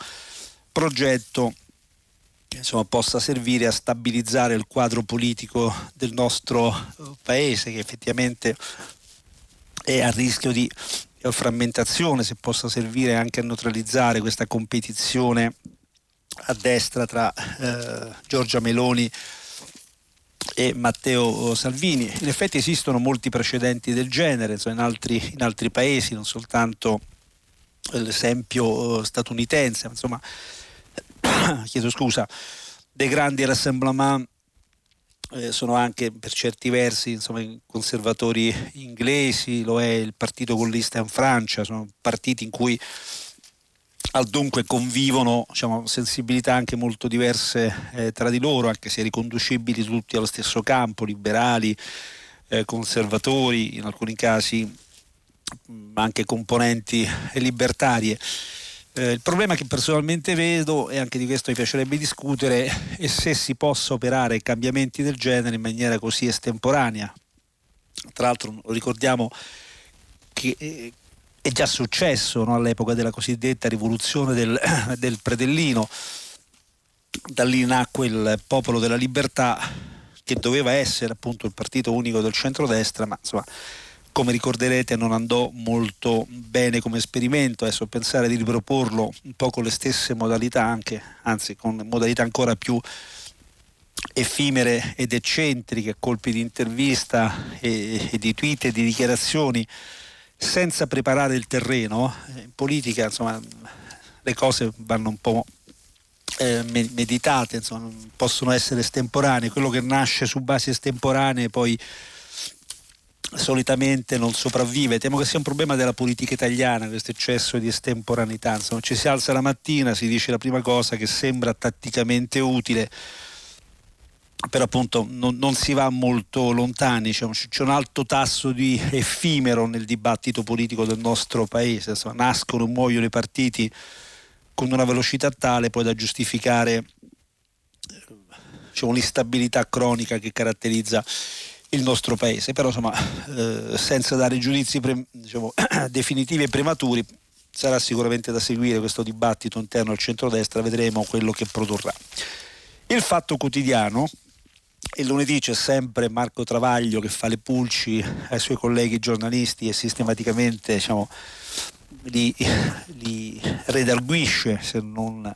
progetto, insomma, possa servire a stabilizzare il quadro politico del nostro paese, che effettivamente è a rischio di frammentazione, se possa servire anche a neutralizzare questa competizione a destra tra eh, Giorgia Meloni e Matteo Salvini. In effetti esistono molti precedenti del genere, insomma, in, altri, in altri paesi, non soltanto l'esempio eh, statunitense, insomma, chiedo scusa, dei grandi rassemblement. Eh, sono anche per certi versi, insomma, i conservatori inglesi, lo è il partito gollista in Francia, sono partiti in cui al dunque convivono, diciamo, sensibilità anche molto diverse eh, tra di loro, anche se riconducibili tutti allo stesso campo, liberali, eh, conservatori, in alcuni casi ma anche componenti libertarie. Eh, il problema che personalmente vedo, e anche di questo mi piacerebbe discutere, è se si possa operare cambiamenti del genere in maniera così estemporanea. Tra l'altro ricordiamo che è già successo, no, all'epoca della cosiddetta rivoluzione del, del Predellino. Da lì nacque il Popolo della Libertà, che doveva essere appunto il partito unico del centrodestra, ma insomma, come ricorderete, non andò molto bene come esperimento. Adesso pensare di riproporlo un po' con le stesse modalità, anche, anzi con modalità ancora più effimere ed eccentriche, a colpi di intervista e, e di tweet e di dichiarazioni, senza preparare il terreno in politica, insomma, le cose vanno un po' eh, meditate, insomma, non possono essere estemporanee. Quello che nasce su basi estemporanee poi solitamente non sopravvive. Temo che sia un problema della politica italiana, questo eccesso di estemporaneità. Insomma, ci si alza la mattina, si dice la prima cosa che sembra tatticamente utile, però appunto non, non si va molto lontani, diciamo. C'è un alto tasso di effimero nel dibattito politico del nostro paese. Insomma, nascono e muoiono i partiti con una velocità tale poi da giustificare, diciamo, l'instabilità cronica che caratterizza il nostro paese. Però insomma, eh, senza dare giudizi pre, diciamo, definitivi e prematuri, sarà sicuramente da seguire questo dibattito interno al centrodestra, vedremo quello che produrrà. Il Fatto Quotidiano, e lunedì c'è sempre Marco Travaglio che fa le pulci ai suoi colleghi giornalisti e sistematicamente, diciamo, li, li redarguisce, se non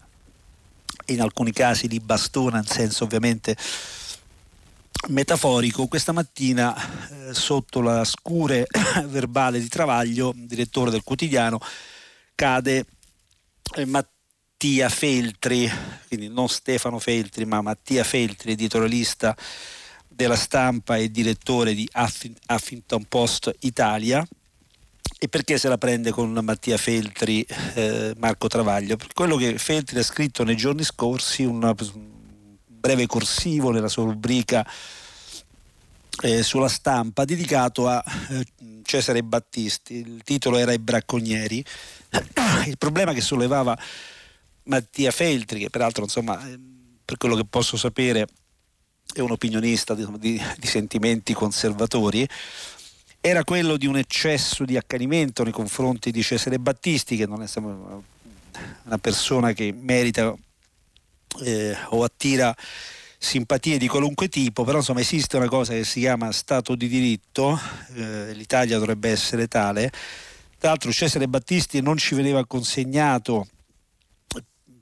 in alcuni casi li bastona in senso ovviamente metaforico. Questa mattina eh, sotto la scure verbale di Travaglio, direttore del quotidiano, cade eh, Mattia Feltri, quindi non Stefano Feltri ma Mattia Feltri, editorialista della Stampa e direttore di Huffington Post Italia. E perché se la prende con Mattia Feltri eh, Marco Travaglio? Per quello che Feltri ha scritto nei giorni scorsi, una breve corsivo nella sua rubrica eh, sulla Stampa dedicato a eh, Cesare Battisti. Il titolo era I bracconieri. Il problema che sollevava Mattia Feltri, che peraltro, insomma, per quello che posso sapere è un opinionista di, di, di sentimenti conservatori, era quello di un eccesso di accanimento nei confronti di Cesare Battisti, che non è una persona che merita Eh, o attira simpatie di qualunque tipo. Però insomma esiste una cosa che si chiama Stato di diritto, eh, l'Italia dovrebbe essere tale. Tra l'altro Cesare Battisti non ci veniva consegnato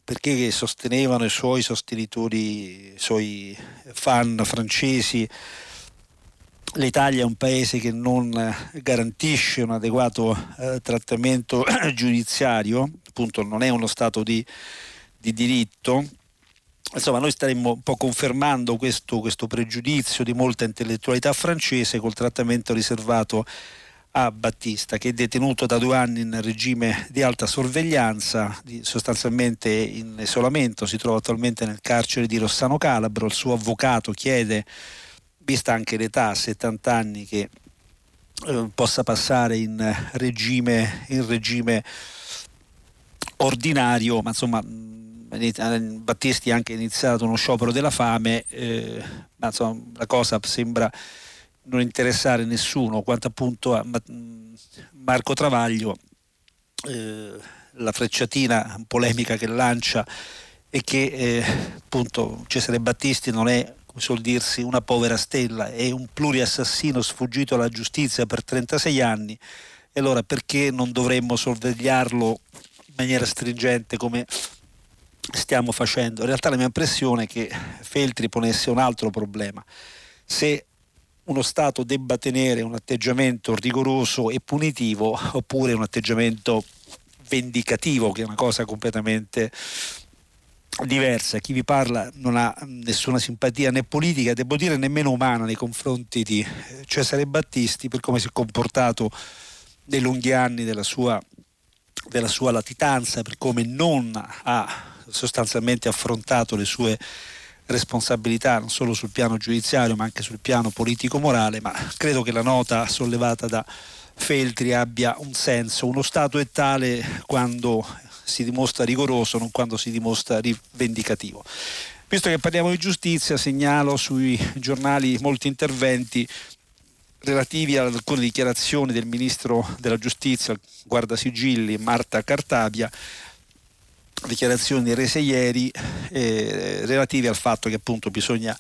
perché sostenevano i suoi sostenitori, i suoi fan francesi, l'Italia è un paese che non garantisce un adeguato eh, trattamento giudiziario, appunto non è uno Stato di, di diritto. Insomma, noi staremmo un po' confermando questo, questo pregiudizio di molta intellettualità francese col trattamento riservato a Battista, che è detenuto da due anni in regime di alta sorveglianza, sostanzialmente in isolamento. Si trova attualmente nel carcere di Rossano Calabro. Il suo avvocato chiede, vista anche l'età, settanta anni, che eh, possa passare in regime, in regime ordinario, ma insomma Battisti ha anche iniziato uno sciopero della fame, eh, ma insomma, la cosa sembra non interessare nessuno, quanto appunto a Marco Travaglio eh, la frecciatina polemica che lancia è che eh, appunto Cesare Battisti non è, come suol dirsi, una povera stella, è un pluriassassino sfuggito alla giustizia per trentasei anni, e allora perché non dovremmo sorvegliarlo in maniera stringente come stiamo facendo? In realtà la mia impressione è che Feltri ponesse un altro problema: se uno Stato debba tenere un atteggiamento rigoroso e punitivo oppure un atteggiamento vendicativo, che è una cosa completamente diversa. Chi vi parla non ha nessuna simpatia né politica, devo dire nemmeno umana, nei confronti di Cesare Battisti per come si è comportato nei lunghi anni della sua della sua latitanza, per come non ha sostanzialmente affrontato le sue responsabilità non solo sul piano giudiziario ma anche sul piano politico-morale, ma credo che la nota sollevata da Feltri abbia un senso. Uno Stato è tale quando si dimostra rigoroso, non quando si dimostra rivendicativo. Visto che parliamo di giustizia, segnalo sui giornali molti interventi relativi ad alcune dichiarazioni del ministro della giustizia, guardasigilli Marta Cartabia, dichiarazioni rese ieri eh, relative al fatto che appunto bisogna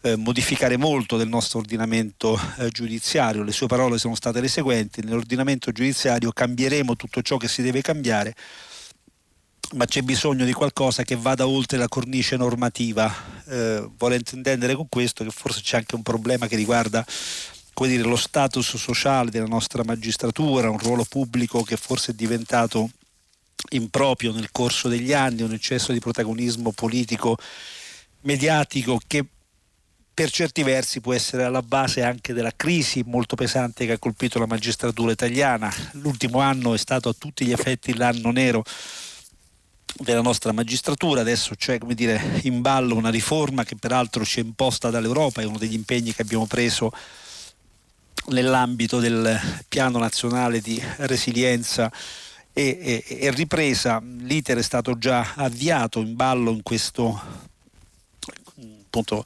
eh, modificare molto del nostro ordinamento eh, giudiziario. Le sue parole sono state le seguenti: nell'ordinamento giudiziario cambieremo tutto ciò che si deve cambiare, ma c'è bisogno di qualcosa che vada oltre la cornice normativa. Eh, vuole intendere con questo che forse c'è anche un problema che riguarda, come dire, lo status sociale della nostra magistratura, un ruolo pubblico che forse è diventato improprio nel corso degli anni, un eccesso di protagonismo politico mediatico che per certi versi può essere alla base anche della crisi molto pesante che ha colpito la magistratura italiana. L'ultimo anno è stato a tutti gli effetti l'anno nero della nostra magistratura. Adesso c'è, come dire, in ballo una riforma che peraltro ci è imposta dall'Europa, è uno degli impegni che abbiamo preso nell'ambito del piano nazionale di resilienza e, e, e ripresa. L'iter è stato già avviato, in ballo in questo appunto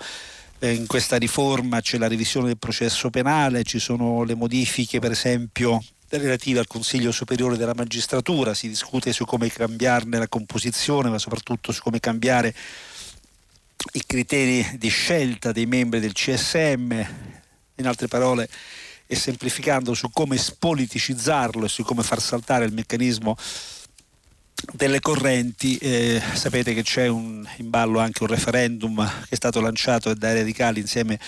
eh, in questa riforma c'è la revisione del processo penale, ci sono le modifiche per esempio relative al Consiglio Superiore della Magistratura, si discute su come cambiarne la composizione ma soprattutto su come cambiare i criteri di scelta dei membri del C S M, in altre parole e semplificando su come spoliticizzarlo e su come far saltare il meccanismo delle correnti. Eh, sapete che c'è un, in ballo anche un referendum che è stato lanciato dai radicali insieme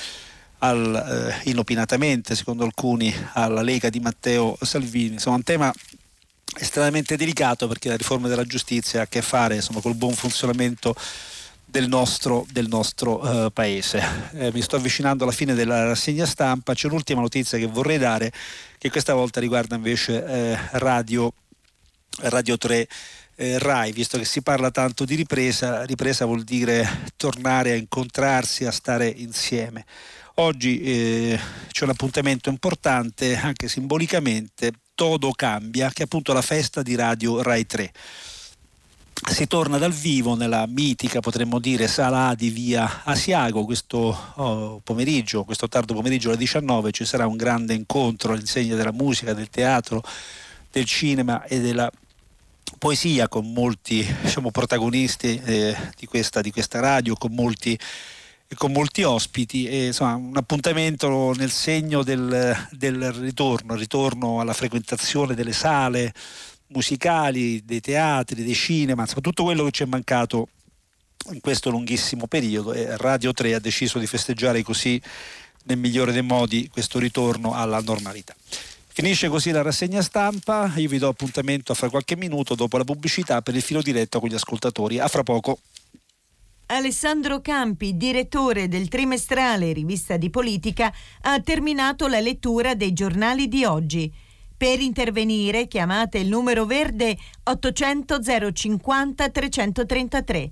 al, eh, inopinatamente secondo alcuni alla Lega di Matteo Salvini. Insomma, un tema estremamente delicato perché la riforma della giustizia ha a che fare insomma, col buon funzionamento del nostro, del nostro eh, paese. Eh, mi sto avvicinando alla fine della rassegna stampa, c'è un'ultima notizia che vorrei dare che questa volta riguarda invece eh, Radio, Radio tre eh, Rai, visto che si parla tanto di ripresa. Ripresa vuol dire tornare a incontrarsi, a stare insieme. Oggi eh, c'è un appuntamento importante, anche simbolicamente, Todo Cambia, che è appunto la festa di Radio Rai tre. Si torna dal vivo nella mitica, potremmo dire, sala A di Via Asiago. Questo oh, pomeriggio, questo tardo pomeriggio alle diciannove ci sarà un grande incontro all'insegna della musica, del teatro, del cinema e della poesia con molti diciamo, protagonisti eh, di, questa, di questa radio, con molti, con molti ospiti. E, insomma, un appuntamento nel segno del, del ritorno, ritorno alla frequentazione delle sale musicali, dei teatri, dei cinema, insomma, tutto quello che ci è mancato in questo lunghissimo periodo. E Radio tre ha deciso di festeggiare così nel migliore dei modi questo ritorno alla normalità. Finisce così la rassegna stampa, io vi do appuntamento a fra qualche minuto dopo la pubblicità per il filo diretto con gli ascoltatori. A fra poco. Alessandro Campi, direttore del trimestrale Rivista di Politica, ha terminato la lettura dei giornali di oggi. Per intervenire chiamate il numero verde ottocento zero cinquanta trecentotrentatré.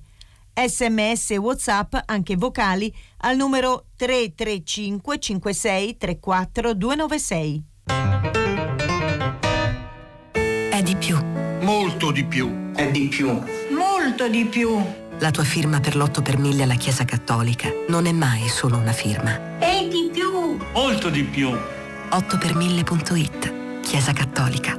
Sms e WhatsApp, anche vocali, al numero tre tre cinque cinque sei tre quattro due nove sei. È di più. Molto di più. È di più. Molto di più. La tua firma per l'otto per mille alla Chiesa Cattolica non è mai solo una firma. È di più. Molto di più. otto per mille punto it Chiesa Cattolica.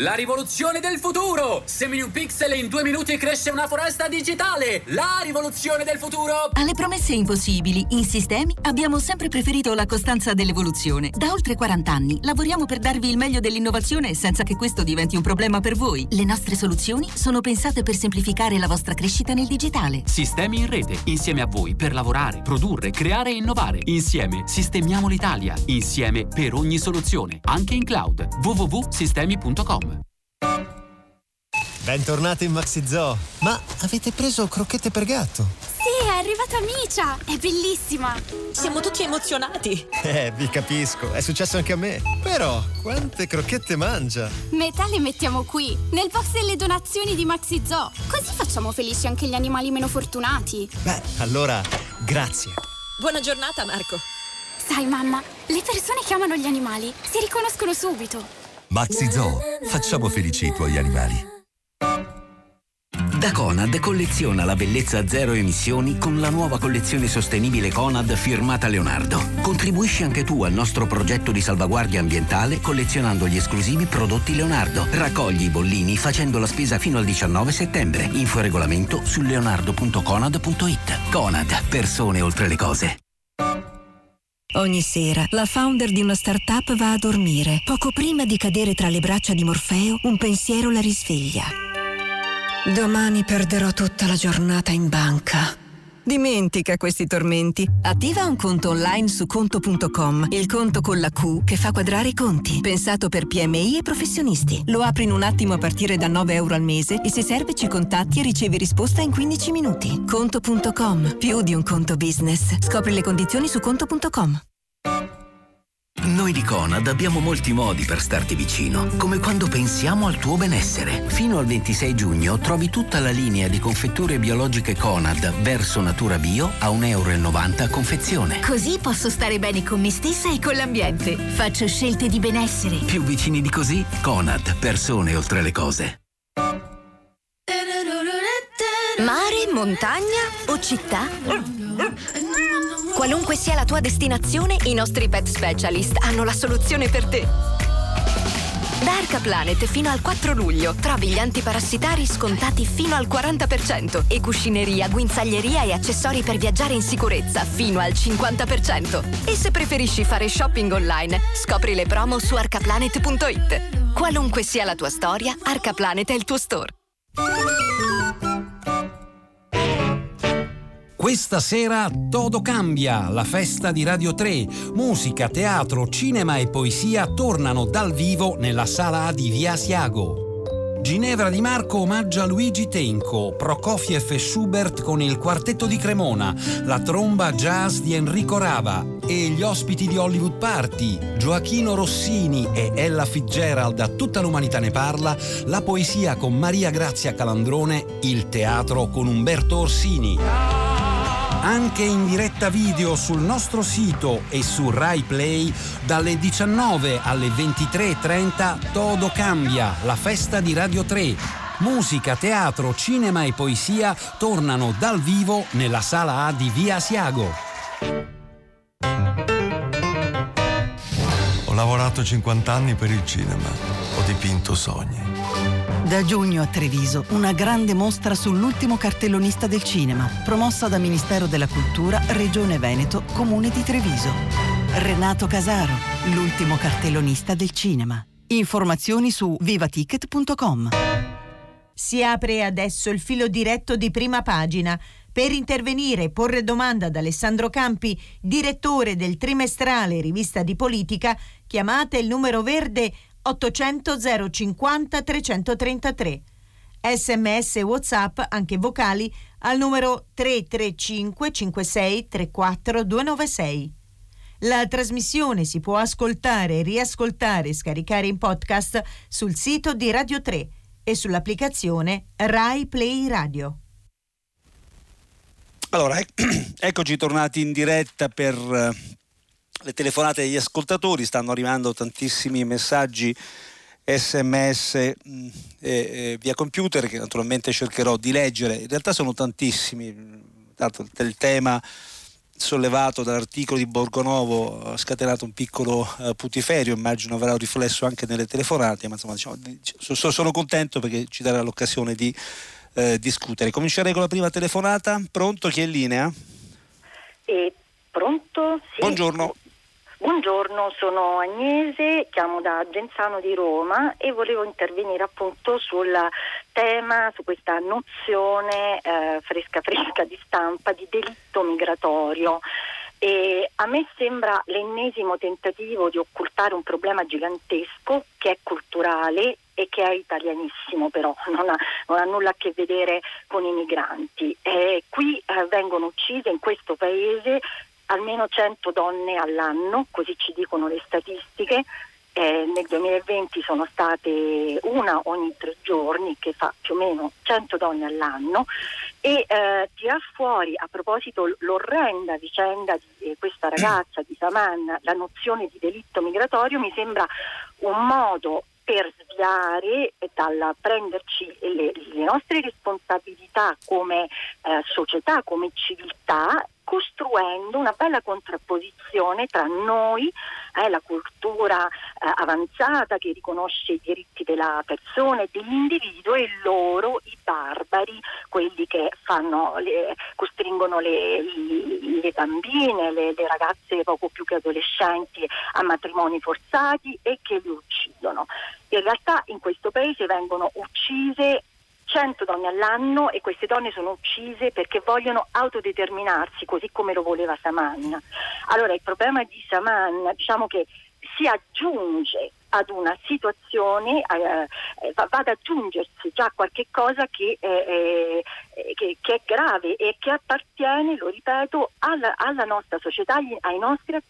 La rivoluzione del futuro! Semini un pixel e in due minuti cresce una foresta digitale! La rivoluzione del futuro! Alle promesse impossibili, in sistemi, abbiamo sempre preferito la costanza dell'evoluzione. Da oltre quaranta anni lavoriamo per darvi il meglio dell'innovazione senza che questo diventi un problema per voi. Le nostre soluzioni sono pensate per semplificare la vostra crescita nel digitale. Sistemi in rete, insieme a voi per lavorare, produrre, creare e innovare. Insieme sistemiamo l'Italia. Insieme per ogni soluzione, anche in cloud. w w w punto sistemi punto com. Bentornati in Maxi Zoo. Ma avete preso crocchette per gatto? Sì, è arrivata Micia! È bellissima! Siamo tutti emozionati! Eh, vi capisco, è successo anche a me. Però, quante crocchette mangia! Metà le mettiamo qui, nel box delle donazioni di Maxi Zoo. Così facciamo felici anche gli animali meno fortunati. Beh, allora, grazie. Buona giornata, Marco. Sai, mamma, le persone che amano gli animali si riconoscono subito. Maxi Zoo, facciamo felici i tuoi animali. Da Conad colleziona la bellezza zero emissioni con la nuova collezione sostenibile Conad firmata Leonardo. Contribuisci anche tu al nostro progetto di salvaguardia ambientale collezionando gli esclusivi prodotti Leonardo. Raccogli i bollini facendo la spesa fino al diciannove settembre. Info e regolamento su leonardo punto conad punto it. Conad, persone oltre le cose. Ogni sera la founder di una startup va a dormire. Poco prima di cadere tra le braccia di Morfeo, un pensiero la risveglia. Domani perderò tutta la giornata in banca. Dimentica questi tormenti. Attiva un conto online su conto punto com, il conto con la Q che fa quadrare i conti. Pensato per P M I e professionisti. Lo apri in un attimo a partire da nove euro al mese e se serve ci contatti e ricevi risposta in quindici minuti. Conto punto com, più di un conto business. Scopri le condizioni su conto punto com. Noi di Conad abbiamo molti modi per starti vicino, come quando pensiamo al tuo benessere. Fino al ventisei giugno trovi tutta la linea di confetture biologiche Conad verso Natura Bio a un euro e novanta a confezione. Così posso stare bene con me stessa e con l'ambiente. Faccio scelte di benessere. Più vicini di così, Conad, persone oltre le cose. Mare, montagna o città? Qualunque sia la tua destinazione, i nostri pet specialist hanno la soluzione per te. Da Arca Planet fino al quattro luglio trovi gli antiparassitari scontati fino al quaranta per cento e cuscineria, guinzaglieria e accessori per viaggiare in sicurezza fino al cinquanta per cento. E se preferisci fare shopping online, scopri le promo su arca planet punto it. Qualunque sia la tua storia, Arca Planet è il tuo store. Questa sera Todo Cambia, la festa di Radio tre. Musica, teatro, cinema e poesia tornano dal vivo nella sala A di Via Asiago. Ginevra Di Marco omaggia Luigi Tenco, Prokofiev e Schubert con il Quartetto di Cremona, la tromba jazz di Enrico Rava e gli ospiti di Hollywood Party, Gioachino Rossini e Ella Fitzgerald a Tutta l'umanità ne parla, la poesia con Maria Grazia Calandrone, il teatro con Umberto Orsini. Anche in diretta video sul nostro sito e su Rai Play dalle diciannove alle ventitré e trenta Todo Cambia, la festa di Radio tre. Musica, teatro, cinema e poesia tornano dal vivo nella sala A di Via Asiago. Ho lavorato cinquanta anni per il cinema, ho dipinto sogni. Da giugno a Treviso, una grande mostra sull'ultimo cartellonista del cinema, promossa da Ministero della Cultura, Regione Veneto, Comune di Treviso. Renato Casaro, l'ultimo cartellonista del cinema. Informazioni su viva ticket punto com. Si apre adesso il filo diretto di Prima Pagina. Per intervenire e porre domanda ad Alessandro Campi, direttore del trimestrale Rivista di Politica, chiamate il numero verde ottocento zero cinquanta trecentotrentatré. Sms e WhatsApp, anche vocali, al numero tre tre cinque cinque sei tre quattro due nove sei. La trasmissione si può ascoltare, riascoltare e scaricare in podcast sul sito di Radio tre e sull'applicazione Rai Play Radio. Allora, eccoci tornati in diretta per le telefonate degli ascoltatori. Stanno arrivando tantissimi messaggi, sms e, e via computer, che naturalmente cercherò di leggere. In realtà sono tantissimi, tanto il tema sollevato dall'articolo di Borgonovo ha scatenato un piccolo uh, putiferio, immagino avrà un riflesso anche nelle telefonate, ma insomma diciamo, so, sono contento perché ci darà l'occasione di uh, discutere. Comincerei con la prima telefonata. Pronto, chi è in linea? E pronto? Sì. Buongiorno. Buongiorno, sono Agnese, chiamo da Genzano di Roma e volevo intervenire appunto sul tema, su questa nozione eh, fresca fresca di stampa di delitto migratorio. E a me sembra l'ennesimo tentativo di occultare un problema gigantesco che è culturale e che è italianissimo, però non ha, non ha nulla a che vedere con i migranti. Eh, qui eh, vengono uccise in questo paese almeno cento donne all'anno, così ci dicono le statistiche. Eh, nel duemilaventi sono state una ogni tre giorni, che fa più o meno cento donne all'anno, e eh, tira fuori a proposito l'orrenda vicenda di eh, questa ragazza di Saman, la nozione di delitto migratorio mi sembra un modo per sviare dalla prenderci le, le nostre responsabilità come eh, società, come civiltà, costruendo una bella contrapposizione tra noi, eh, la cultura eh, avanzata che riconosce i diritti della persona e dell'individuo, e loro, i barbari, quelli che fanno le, costringono le, le, le bambine, le, le ragazze poco più che adolescenti a matrimoni forzati e che li uccidono. In realtà in questo paese vengono uccise cento donne all'anno, e queste donne sono uccise perché vogliono autodeterminarsi, così come lo voleva Saman. Allora il problema di Saman, diciamo che si aggiunge ad una situazione, eh, va ad aggiungersi già qualche cosa che, eh, che, che è grave e che appartiene, lo ripeto, alla, alla nostra società, ai nostri eh,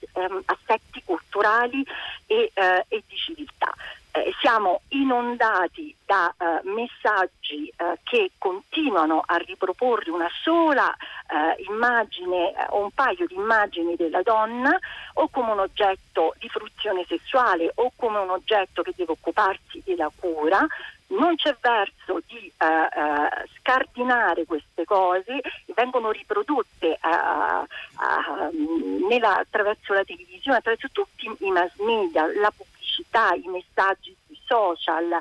assetti culturali e, eh, e di civiltà. Eh, siamo inondati da eh, messaggi eh, che continuano a riproporre una sola eh, immagine o eh, un paio di immagini della donna, o come un oggetto di fruizione sessuale o come un oggetto che deve occuparsi della cura. Non c'è verso di uh, uh, scardinare queste cose, vengono riprodotte uh, uh, nella, attraverso la televisione, attraverso tutti i mass media, la pubblicità, i messaggi sui social,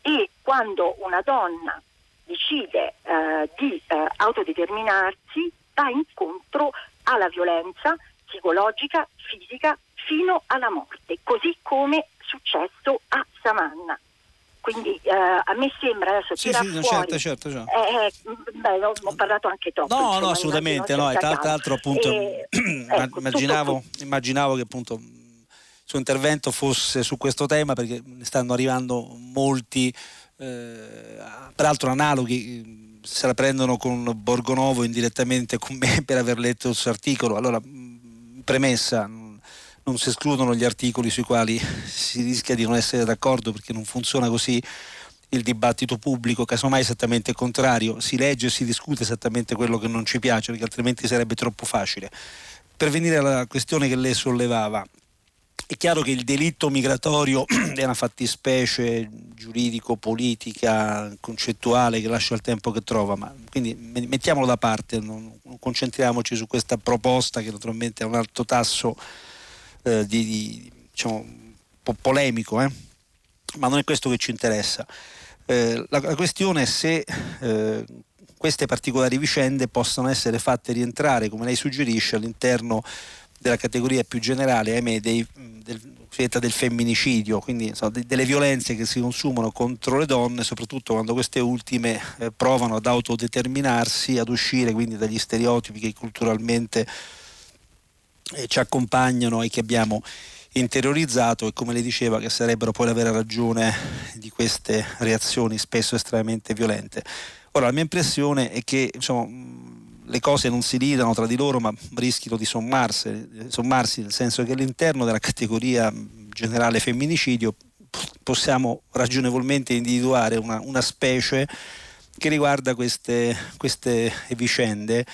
e quando una donna decide uh, di uh, autodeterminarsi va incontro alla violenza psicologica, fisica, fino alla morte, così come è successo a Saman. Quindi eh, a me sembra adesso sì, tirare sì, fuori... Sì, certo, certo. certo. Eh, beh, no, ho parlato anche troppo. No, insomma, no, assolutamente. No, e tra l'altro appunto eh, ecco, immaginavo, tutto, tutto. immaginavo che appunto il suo intervento fosse su questo tema, perché ne stanno arrivando molti, eh, peraltro analoghi, se la prendono con Borgonovo indirettamente con me per aver letto il suo articolo. Allora, premessa... non si escludono gli articoli sui quali si rischia di non essere d'accordo, perché non funziona così il dibattito pubblico, casomai esattamente il contrario, si legge e si discute esattamente quello che non ci piace, perché altrimenti sarebbe troppo facile. Per venire alla questione che lei sollevava, è chiaro che il delitto migratorio è una fattispecie giuridico-politica, concettuale, che lascia il tempo che trova, ma quindi mettiamolo da parte, non concentriamoci su questa proposta che naturalmente ha un alto tasso Di, di, diciamo un po' polemico, eh? Ma non è questo che ci interessa. Eh, la, la questione è se eh, queste particolari vicende possano essere fatte rientrare, come lei suggerisce, all'interno della categoria più generale, ahimè, dei, del, del femminicidio, quindi insomma, de, delle violenze che si consumano contro le donne, soprattutto quando queste ultime eh, provano ad autodeterminarsi, ad uscire quindi dagli stereotipi che culturalmente E ci accompagnano e che abbiamo interiorizzato, e come lei diceva che sarebbero poi la vera ragione di queste reazioni spesso estremamente violente. Ora, la mia impressione è che insomma, le cose non si lidano tra di loro ma rischino di sommarsi, sommarsi nel senso che all'interno della categoria generale femminicidio possiamo ragionevolmente individuare una, una specie che riguarda queste, queste vicende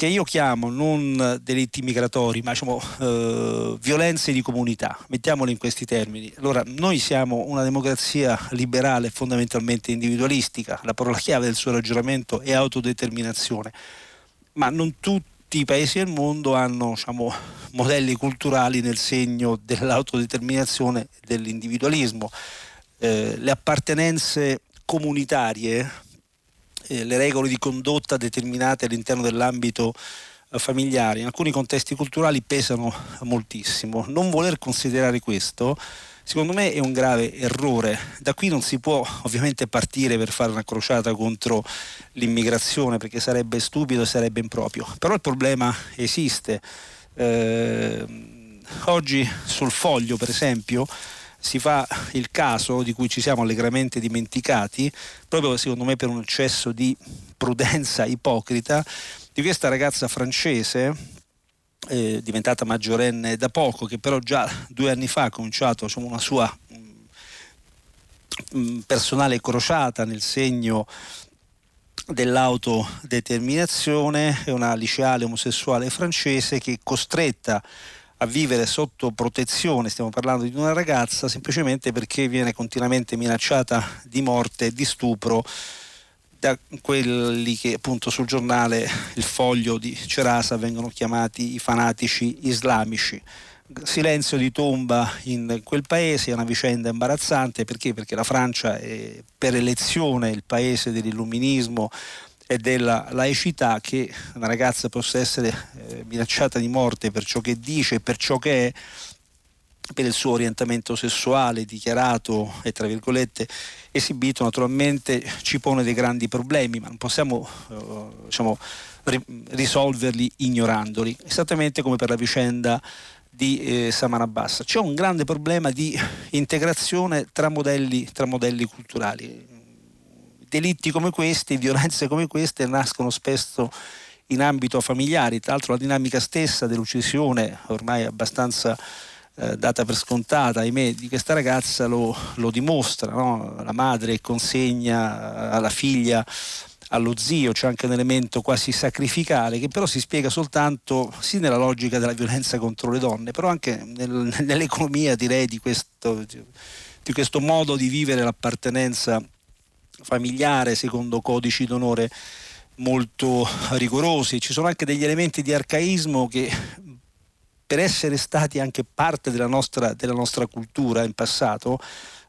che io chiamo non delitti migratori, ma diciamo eh, violenze di comunità, mettiamole in questi termini. Allora, noi siamo una democrazia liberale fondamentalmente individualistica, la parola chiave del suo ragionamento è autodeterminazione, ma non tutti i paesi del mondo hanno diciamo, modelli culturali nel segno dell'autodeterminazione e dell'individualismo. Eh, le appartenenze comunitarie, le regole di condotta determinate all'interno dell'ambito familiare in alcuni contesti culturali pesano moltissimo. Non voler considerare questo, secondo me, è un grave errore. Da qui non si può ovviamente partire per fare una crociata contro l'immigrazione, perché sarebbe stupido e sarebbe improprio. Però il problema esiste. Eh, oggi sul Foglio, per esempio, si fa il caso di cui ci siamo allegramente dimenticati, proprio secondo me per un eccesso di prudenza ipocrita, di questa ragazza francese eh, diventata maggiorenne da poco, che però già due anni fa ha cominciato, insomma, una sua mh, mh, personale crociata nel segno dell'autodeterminazione. È una liceale omosessuale francese che è costretta a vivere sotto protezione, stiamo parlando di una ragazza, semplicemente perché viene continuamente minacciata di morte e di stupro da quelli che appunto sul giornale Il Foglio di Cerasa vengono chiamati i fanatici islamici. Silenzio di tomba in quel paese, è una vicenda imbarazzante. Perché? Perché la Francia è per elezione il paese dell'illuminismo e della laicità. Che una ragazza possa essere eh, minacciata di morte per ciò che dice, per ciò che è, per il suo orientamento sessuale dichiarato e tra virgolette esibito, naturalmente ci pone dei grandi problemi, ma non possiamo eh, diciamo, ri- risolverli ignorandoli, esattamente come per la vicenda di eh, Saman Abbas. C'è un grande problema di integrazione tra modelli, tra modelli culturali. Delitti come questi, violenze come queste nascono spesso in ambito familiare. Tra l'altro la dinamica stessa dell'uccisione, ormai abbastanza eh, data per scontata, ahimè, di questa ragazza lo, lo dimostra, no? La madre consegna alla figlia allo zio, c'è anche un elemento quasi sacrificale che però si spiega soltanto sì nella logica della violenza contro le donne, però anche nel, nell'economia, direi, di questo, di questo modo di vivere l'appartenenza familiare secondo codici d'onore molto rigorosi. Ci sono anche degli elementi di arcaismo che, per essere stati anche parte della nostra, della nostra cultura in passato,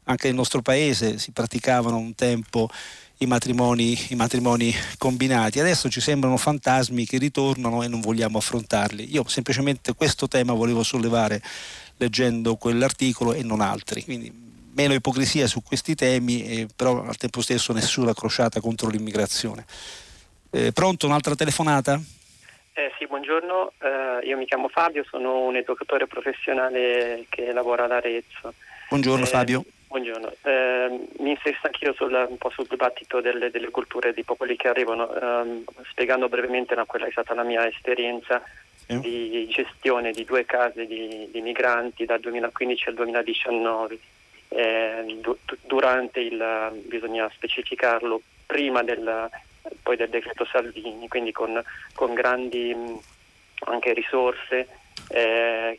anche nel nostro paese si praticavano un tempo I matrimoni, i matrimoni combinati. Adesso ci sembrano fantasmi che ritornano e non vogliamo affrontarli. Io semplicemente questo tema volevo sollevare leggendo quell'articolo e non altri. Quindi meno ipocrisia su questi temi, eh, però al tempo stesso nessuna crociata contro l'immigrazione. Eh, pronto, un'altra telefonata? Eh, sì, buongiorno, eh, io mi chiamo Fabio, sono un educatore professionale che lavora ad Arezzo. Buongiorno eh, Fabio. Buongiorno, eh, mi insisto anch'io sul, un po' sul dibattito delle, delle culture dei popoli che arrivano, ehm, spiegando brevemente no, quella è stata la mia esperienza sì. di gestione di due case di, di migranti dal duemilaquindici al duemiladiciannove, eh, du, durante il, bisogna specificarlo, prima del, poi del decreto Salvini, quindi con, con grandi anche risorse, eh,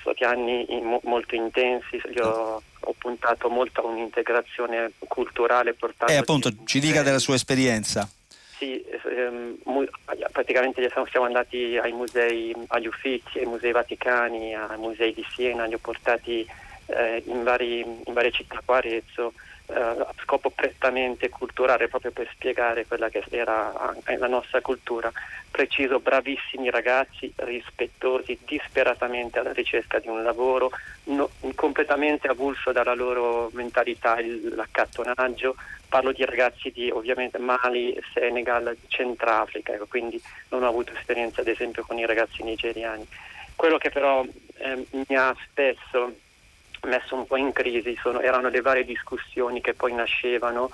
stati anni in, molto intensi, li ho... ho puntato molto a un'integrazione culturale portata. E eh, appunto di... ci dica della sua esperienza. Sì, ehm, mu- praticamente siamo andati ai musei, agli Uffizi, ai musei vaticani, ai musei di Siena, li ho portati eh, in, vari, in varie città qua a Arezzo, eh, a scopo prettamente culturale, proprio per spiegare quella che era la nostra cultura. Preciso, bravissimi ragazzi, rispettosi, disperatamente alla ricerca di un lavoro, no, completamente avulso dalla loro mentalità, il, l'accattonaggio. Parlo di ragazzi di ovviamente Mali, Senegal, Centrafrica, ecco, quindi non ho avuto esperienza ad esempio con i ragazzi nigeriani. Quello che però eh, mi ha spesso messo un po' in crisi sono, erano le varie discussioni che poi nascevano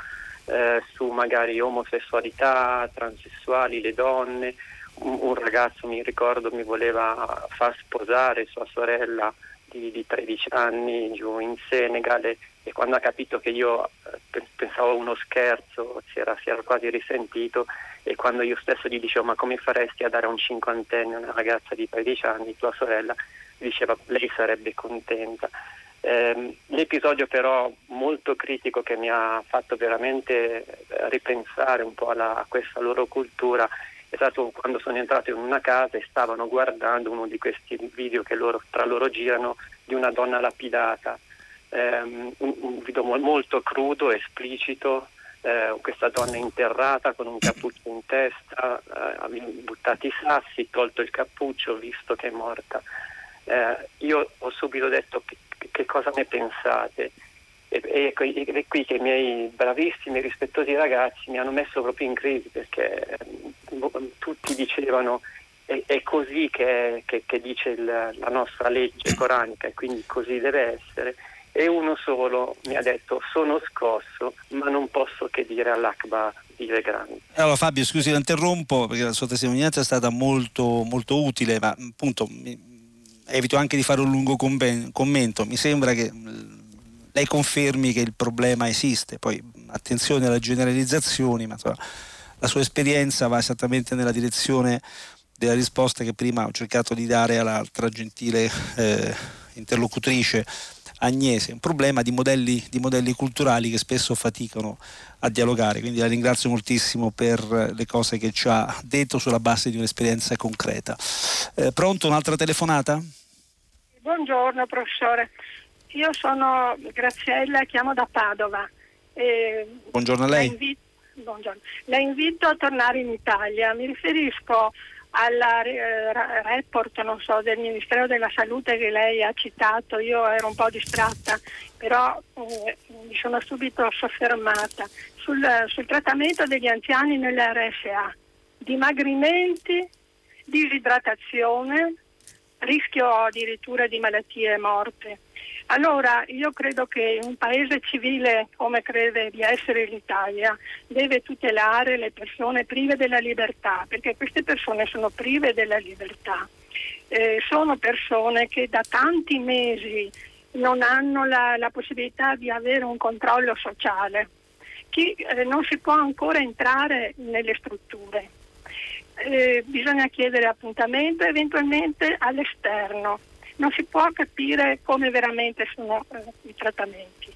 Eh, su magari omosessualità, transessuali, le donne. Un, un ragazzo, mi ricordo, mi voleva far sposare sua sorella di, di tredici anni giù in Senegal, e, e quando ha capito che io eh, pensavo a uno scherzo si era, si era quasi risentito, e quando io stesso gli dicevo ma come faresti a dare a un cinquantenne, una ragazza di tredici anni, tua sorella, diceva lei sarebbe contenta. Eh, l'episodio però molto critico che mi ha fatto veramente ripensare un po' alla, a questa loro cultura è stato quando sono entrato in una casa e stavano guardando uno di questi video che loro, tra loro girano, di una donna lapidata, eh, un, un video molto crudo, esplicito, eh, questa donna interrata con un cappuccio in testa, eh, buttati i sassi, tolto il cappuccio, visto che è morta. Eh, io ho subito detto che che cosa ne pensate? E, e, e qui che i miei bravissimi e rispettosi ragazzi mi hanno messo proprio in crisi, perché eh, tutti dicevano è, è così che, che, che dice il, la nostra legge coranica e quindi così deve essere, e uno solo mi ha detto: sono scosso, ma non posso che dire all'Akbar di Legrand. Allora Fabio, scusi, la interrompo perché la sua testimonianza è stata molto, molto utile, ma appunto evito anche di fare un lungo commento. Mi sembra che lei confermi che il problema esiste, poi attenzione alle generalizzazioni, ma la sua esperienza va esattamente nella direzione della risposta che prima ho cercato di dare all'altra gentile eh, interlocutrice Agnese, un problema di modelli, di modelli culturali che spesso faticano a dialogare, quindi la ringrazio moltissimo per le cose che ci ha detto sulla base di un'esperienza concreta. Eh, pronto, un'altra telefonata? Buongiorno professore, io sono Graziella, chiamo da Padova. Eh, Buongiorno a lei. La invito, buongiorno. La invito a tornare in Italia, mi riferisco al eh, report, non so, del Ministero della Salute che lei ha citato. Io ero un po' distratta, però eh, mi sono subito soffermata sul, sul trattamento degli anziani nell'erre esse a, dimagrimenti, disidratazione, rischio addirittura di malattie e morte. Allora io credo che un paese civile come crede di essere l'Italia deve tutelare le persone prive della libertà, perché queste persone sono prive della libertà, eh, sono persone che da tanti mesi non hanno la, la possibilità di avere un controllo sociale, che eh, non si può ancora entrare nelle strutture, eh, bisogna chiedere appuntamento eventualmente all'esterno. Non si può capire come veramente sono eh, i trattamenti.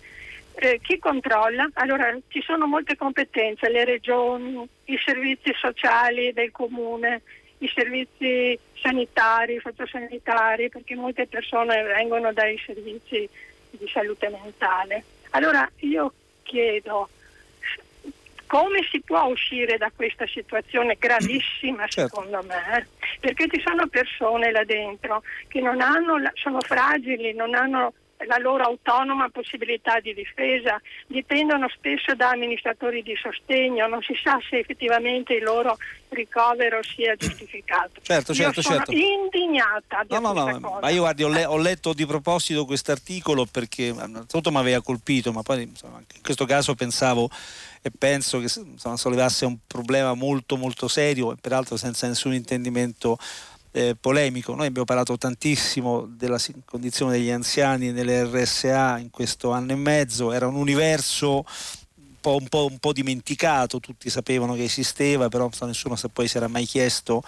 Eh, chi controlla? Allora, ci sono molte competenze, le regioni, i servizi sociali del comune, i servizi sanitari, sociosanitari, perché molte persone vengono dai servizi di salute mentale. Allora, io chiedo, come si può uscire da questa situazione gravissima, certo, secondo me? Perché ci sono persone là dentro che non hanno, sono fragili, non hanno la loro autonoma possibilità di difesa, dipendono spesso da amministratori di sostegno, non si sa se effettivamente il loro ricovero sia giustificato. Certo, certo, io sono certo. indignata di no, questa no, no, cosa. Ma io guardi, ho, le, ho letto di proposito quest'articolo perché tutto mi aveva colpito, ma poi insomma, in questo caso pensavo e penso che insomma, sollevasse un problema molto molto serio e peraltro senza nessun intendimento Eh, polemico. Noi abbiamo parlato tantissimo della condizione degli anziani nelle erre esse a in questo anno e mezzo, era un universo un po', un po', un po' dimenticato, tutti sapevano che esisteva, però nessuno poi si era mai chiesto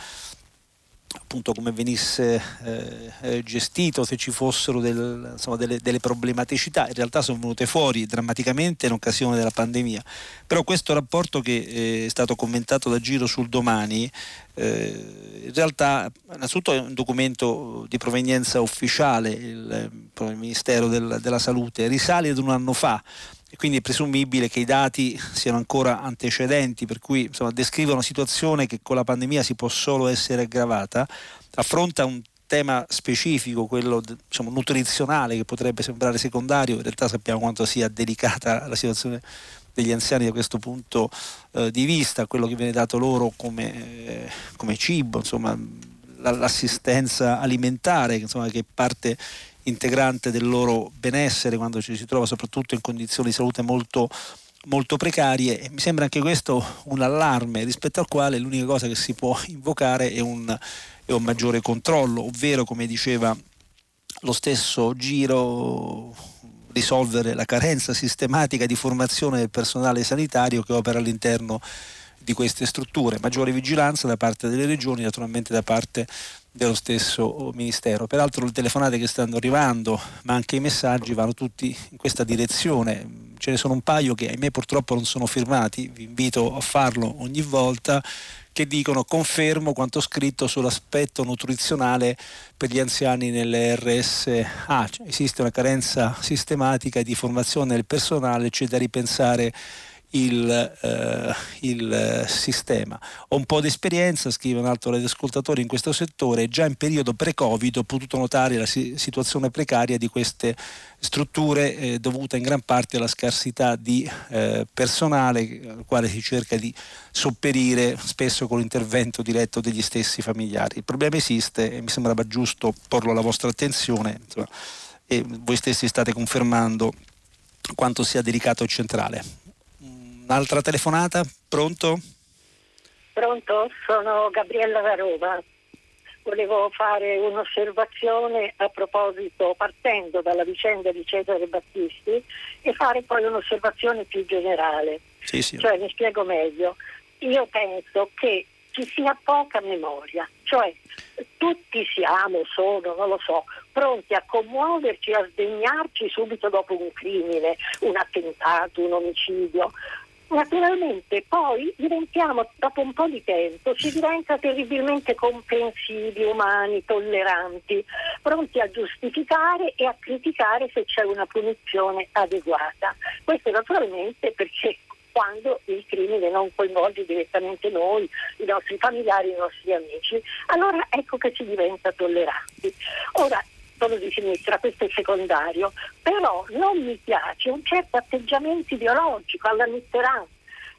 appunto come venisse eh, gestito, se ci fossero del, insomma, delle, delle problematicità. In realtà sono venute fuori drammaticamente in occasione della pandemia, però questo rapporto che eh, è stato commentato da Giro sul Domani eh, in realtà innanzitutto è un documento di provenienza ufficiale, il, il Ministero del, della Salute, risale ad un anno fa e quindi è presumibile che i dati siano ancora antecedenti, per cui insomma, descrive una situazione che con la pandemia si può solo essere aggravata, affronta un tema specifico, quello diciamo, nutrizionale, che potrebbe sembrare secondario, in realtà sappiamo quanto sia delicata la situazione degli anziani da questo punto eh, di vista, quello che viene dato loro come, eh, come cibo, insomma, l'assistenza alimentare insomma, che parte integrante del loro benessere quando ci si trova soprattutto in condizioni di salute molto, molto precarie. E mi sembra anche questo un allarme rispetto al quale l'unica cosa che si può invocare è un, è un maggiore controllo, ovvero, come diceva lo stesso Giro, risolvere la carenza sistematica di formazione del personale sanitario che opera all'interno di queste strutture, maggiore vigilanza da parte delle regioni, naturalmente da parte dello stesso Ministero. Peraltro le telefonate che stanno arrivando, ma anche i messaggi, vanno tutti in questa direzione. Ce ne sono un paio che ahimè purtroppo non sono firmati, vi invito a farlo ogni volta, che dicono: confermo quanto scritto sull'aspetto nutrizionale per gli anziani nelle erre esse a, cioè, esiste una carenza sistematica di formazione del personale, c'è da ripensare Il, eh, il sistema. Ho un po' di esperienza, scrive un altro radioascoltatore, in questo settore. Già in periodo pre-Covid ho potuto notare la si- situazione precaria di queste strutture eh, dovuta in gran parte alla scarsità di eh, personale, al quale si cerca di sopperire spesso con l'intervento diretto degli stessi familiari. Il problema esiste e mi sembrava giusto porlo alla vostra attenzione. Insomma, e voi stessi state confermando quanto sia delicato il centrale. Un'altra telefonata, pronto? Pronto, sono Gabriella da Roma. Volevo fare un'osservazione a proposito, partendo dalla vicenda di Cesare Battisti, e fare poi un'osservazione più generale. Sì, sì. Cioè, mi spiego meglio. Io penso che ci sia poca memoria, cioè tutti siamo, sono, non lo so, pronti a commuoverci, a sdegnarci subito dopo un crimine, un attentato, un omicidio. Naturalmente poi diventiamo, dopo un po' di tempo, si diventa terribilmente comprensivi, umani, tolleranti, pronti a giustificare e a criticare se c'è una punizione adeguata. Questo naturalmente perché quando il crimine non coinvolge direttamente noi, i nostri familiari, i nostri amici, allora ecco che si diventa tolleranti. Ora, solo di sinistra, questo è secondario, però non mi piace un certo atteggiamento ideologico alla Mitterrand,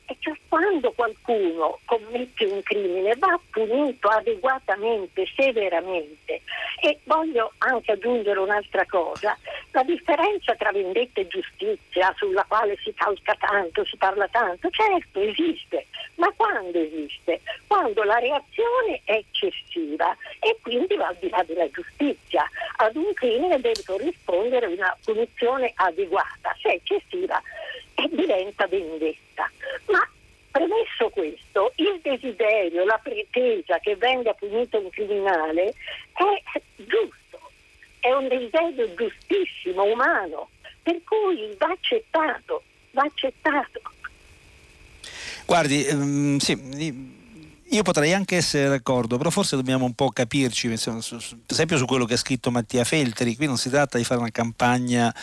e cioè quando qualcuno commette un crimine va punito adeguatamente, severamente. E voglio anche aggiungere un'altra cosa: la differenza tra vendetta e giustizia, sulla quale si calca tanto, si parla tanto, certo esiste, ma quando esiste? Quando la reazione è eccessiva e quindi va al di là della giustizia. Ad un crimine deve corrispondere una punizione adeguata, se è eccessiva diventa vendetta. Ma premesso questo, il desiderio, la pretesa che venga punito un criminale è giusto, è un desiderio giustissimo, umano, per cui va accettato, va accettato. Guardi, um, sì, io potrei anche essere d'accordo, però forse dobbiamo un po' capirci, per esempio su quello che ha scritto Mattia Feltri. Qui non si tratta di fare una campagna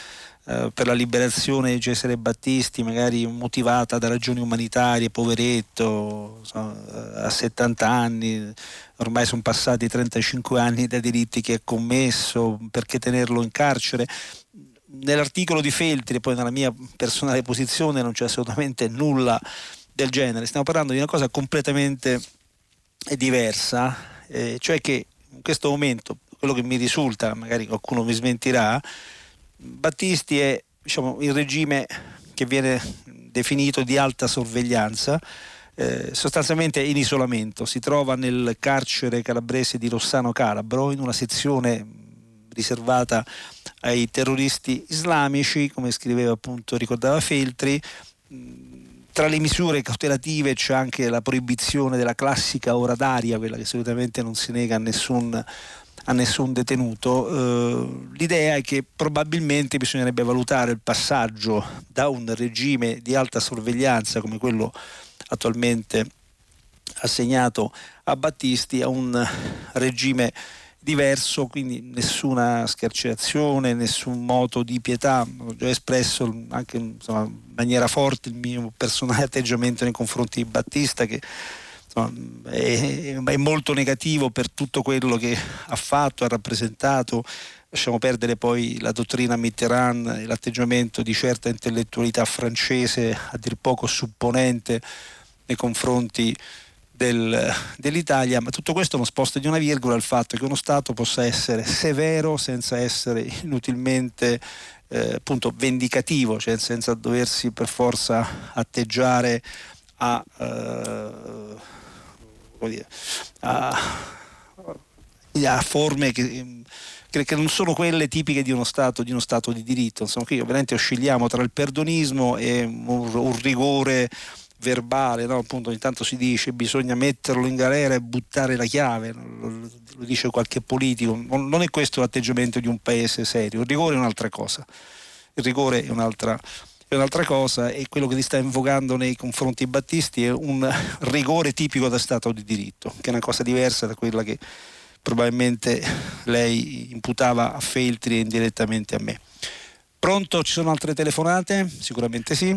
per la liberazione di Cesare Battisti, magari motivata da ragioni umanitarie, poveretto, a settanta anni, ormai sono passati trentacinque anni da delitti che ha commesso, perché tenerlo in carcere? Nell'articolo di Feltri, e poi nella mia personale posizione, non c'è assolutamente nulla del genere. Stiamo parlando di una cosa completamente diversa, eh, cioè che in questo momento, quello che mi risulta, magari qualcuno mi smentirà, Battisti è, diciamo, il regime che viene definito di alta sorveglianza, eh, sostanzialmente in isolamento. Si trova nel carcere calabrese di Rossano Calabro, in una sezione riservata ai terroristi islamici, come scriveva appunto, ricordava Feltri. Tra le misure cautelative c'è anche la proibizione della classica ora d'aria, quella che solitamente non si nega a nessun a nessun detenuto. Uh, l'idea è che probabilmente bisognerebbe valutare il passaggio da un regime di alta sorveglianza come quello attualmente assegnato a Battisti a un regime diverso, quindi nessuna scarcerazione, nessun moto di pietà. Ho già espresso anche, insomma, in maniera forte il mio personale atteggiamento nei confronti di Battista, che È, è molto negativo per tutto quello che ha fatto, ha rappresentato. Lasciamo perdere poi la dottrina Mitterrand e l'atteggiamento di certa intellettualità francese a dir poco supponente nei confronti del, dell'Italia, ma tutto questo non sposta di una virgola il fatto che uno Stato possa essere severo senza essere inutilmente eh, appunto vendicativo, cioè senza doversi per forza atteggiare a eh, A, a forme che, che non sono quelle tipiche di uno Stato, di uno Stato di diritto. Insomma, qui ovviamente oscilliamo tra il perdonismo e un, un rigore verbale, no? Appunto, ogni tanto si dice bisogna metterlo in galera e buttare la chiave, lo, lo dice qualche politico. Non è questo l'atteggiamento di un paese serio. Il rigore è un'altra cosa, il rigore è un'altra è un'altra cosa, e quello che si sta invocando nei confronti di Battisti è un rigore tipico da Stato di diritto, che è una cosa diversa da quella che probabilmente lei imputava a Feltri e indirettamente a me. Pronto, ci sono altre telefonate? Sicuramente sì.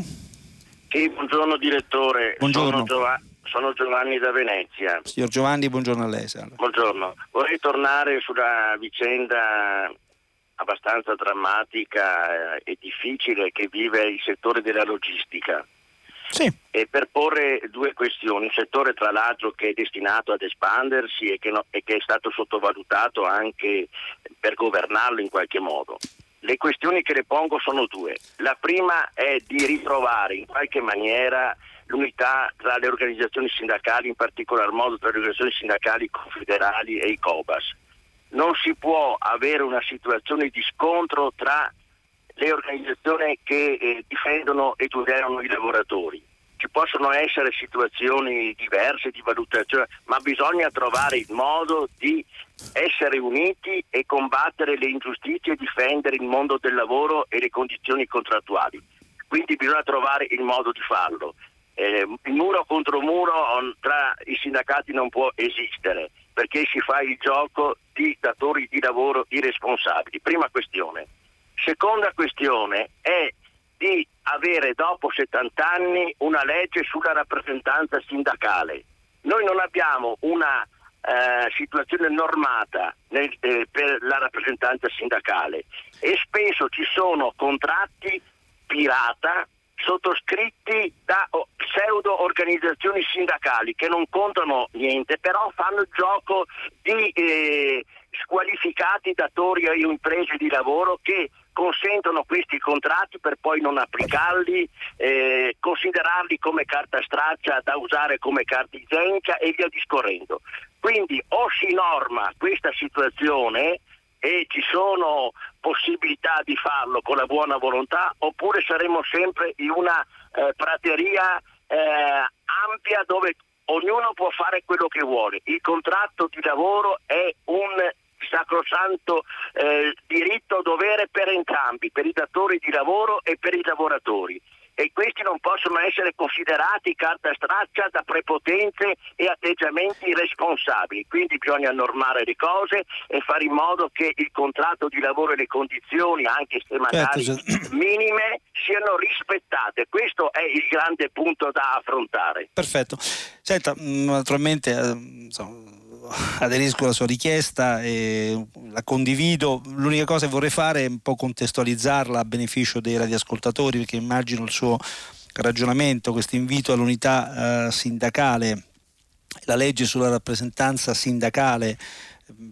Sì, buongiorno direttore. Buongiorno. Sono, Giova- sono Giovanni da Venezia. Signor Giovanni, buongiorno a lei. Salve. Buongiorno. Vorrei tornare sulla vicenda abbastanza drammatica e difficile che vive il settore della logistica. Sì. E per porre due questioni, un settore tra l'altro che è destinato ad espandersi e che, no, e che è stato sottovalutato anche per governarlo in qualche modo. Le questioni che le pongo sono due. La prima è di ritrovare in qualche maniera l'unità tra le organizzazioni sindacali, in particolar modo tra le organizzazioni sindacali confederali e i COBAS. Non si può avere una situazione di scontro tra le organizzazioni che eh, difendono e tutelano i lavoratori. Ci possono essere situazioni diverse di valutazione, ma bisogna trovare il modo di essere uniti e combattere le ingiustizie e difendere il mondo del lavoro e le condizioni contrattuali. Quindi bisogna trovare il modo di farlo. Eh, il muro contro muro tra i sindacati non può esistere, perché si fa il gioco di datori di lavoro irresponsabili. Prima questione. Seconda questione è di avere dopo settanta anni una legge sulla rappresentanza sindacale. Noi non abbiamo una eh, situazione normata nel, eh, per la rappresentanza sindacale e spesso ci sono contratti pirata sottoscritti da pseudo organizzazioni sindacali che non contano niente, però fanno il gioco di eh, squalificati datori o imprese di lavoro che consentono questi contratti per poi non applicarli, eh, considerarli come carta straccia da usare come carta igienica e via discorrendo. Quindi o si norma questa situazione e ci sono possibilità di farlo con la buona volontà, oppure saremo sempre in una eh, prateria eh, ampia dove ognuno può fare quello che vuole. Il contratto di lavoro è un sacrosanto eh, diritto dovere per entrambi, per i datori di lavoro e per i lavoratori, e questi non possono essere considerati carta straccia da prepotenze e atteggiamenti irresponsabili. Quindi bisogna normare le cose e fare in modo che il contratto di lavoro e le condizioni, anche se magari Perfetto. minime, siano rispettate. Questo è il grande punto da affrontare. Perfetto. Senta, naturalmente insomma, aderisco alla sua richiesta e la condivido. L'unica cosa che vorrei fare è un po' contestualizzarla a beneficio dei radioascoltatori, perché immagino il suo ragionamento, questo invito all'unità eh, sindacale, la legge sulla rappresentanza sindacale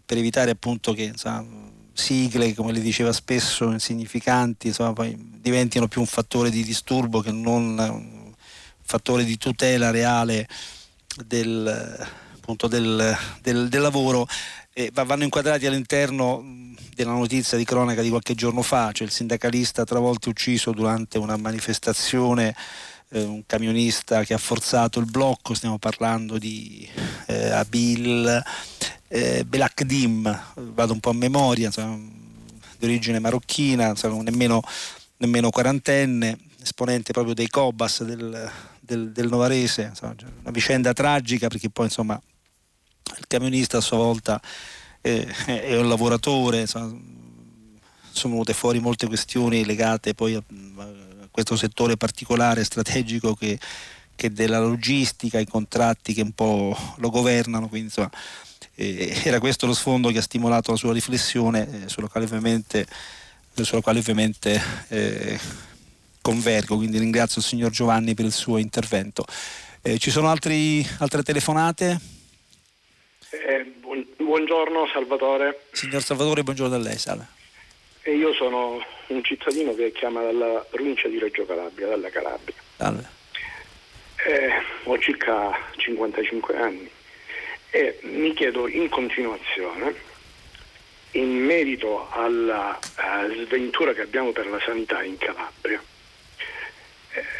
per evitare appunto che insomma, sigle, come le diceva spesso, insignificanti insomma, poi diventino più un fattore di disturbo che non un fattore di tutela reale del Del, del, del lavoro. Eh, vanno inquadrati all'interno della notizia di cronaca di qualche giorno fa, cioè il sindacalista travolto e ucciso durante una manifestazione, eh, un camionista che ha forzato il blocco. Stiamo parlando di eh, Abil eh, Belakdim, vado un po' a memoria, insomma, di origine marocchina, insomma, nemmeno, nemmeno quarantenne, esponente proprio dei Cobas del, del, del Novarese. Insomma, una vicenda tragica, perché poi insomma il camionista a sua volta eh, è un lavoratore, insomma, sono venute fuori molte questioni legate poi a, a questo settore particolare strategico che, che della logistica, i contratti che un po' lo governano, quindi insomma eh, era questo lo sfondo che ha stimolato la sua riflessione eh, sulla quale ovviamente, sulla quale ovviamente eh, convergo, quindi ringrazio il signor Giovanni per il suo intervento. Eh, ci sono altri, altre telefonate? Eh, buongiorno Salvatore. Signor Salvatore, buongiorno a lei. Salve. E io sono un cittadino che chiama dalla provincia di Reggio Calabria, dalla Calabria. Salve. Eh, ho circa cinquantacinque anni e mi chiedo in continuazione, in merito alla uh, sventura che abbiamo per la sanità in Calabria,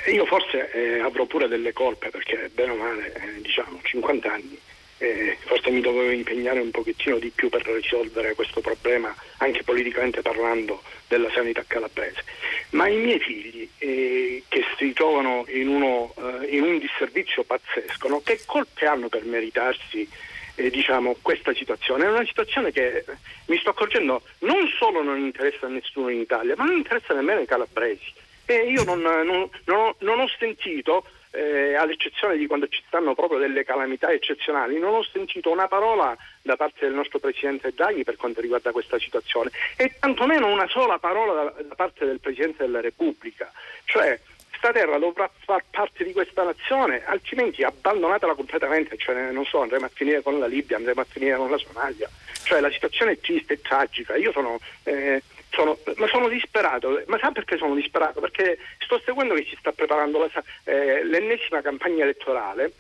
eh, io forse eh, avrò pure delle colpe, perché bene o male eh, diciamo cinquanta anni. Eh, forse mi dovevo impegnare un pochettino di più per risolvere questo problema, anche politicamente parlando, della sanità calabrese. Ma i miei figli, eh, che si trovano in, uno, eh, in un disservizio pazzesco, no? Che colpe hanno per meritarsi eh, diciamo, questa situazione? È una situazione che, mi sto accorgendo, non solo non interessa a nessuno in Italia, ma non interessa nemmeno ai calabresi. E io non, non, non, ho, non ho sentito... Eh, all'eccezione di quando ci stanno proprio delle calamità eccezionali, non ho sentito una parola da parte del nostro Presidente Draghi per quanto riguarda questa situazione, e tantomeno una sola parola da, da parte del Presidente della Repubblica. Cioè, questa terra dovrà far parte di questa nazione, altrimenti abbandonatela completamente. Cioè, non so, andremo a finire con la Libia, andremo a finire con la Somalia. Cioè, la situazione è triste e tragica. Io sono... Eh, Sono, ma sono disperato, ma sa perché sono disperato? Perché sto seguendo che si sta preparando la, eh, l'ennesima campagna elettorale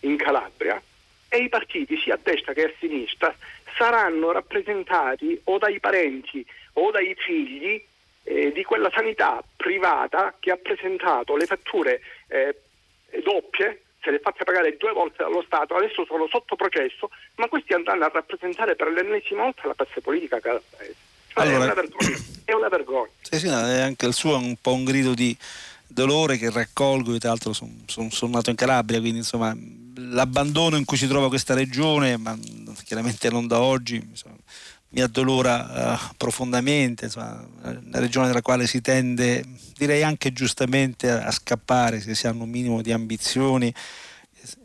in Calabria e i partiti sia a destra che a sinistra saranno rappresentati o dai parenti o dai figli eh, di quella sanità privata che ha presentato le fatture eh, doppie, se le fatte pagare due volte dallo Stato, adesso sono sotto processo, ma questi andranno a rappresentare per l'ennesima volta la classe politica calabrese. Allora, è una vergogna, è una vergogna. Sì, sì, è anche il suo un po' un grido di dolore che raccolgo. Io tra l'altro sono son, son nato in Calabria, quindi insomma l'abbandono in cui si trova questa regione, ma chiaramente non da oggi, insomma, mi addolora uh, profondamente, insomma, una regione dalla quale si tende, direi anche giustamente, a, a scappare se si hanno un minimo di ambizioni,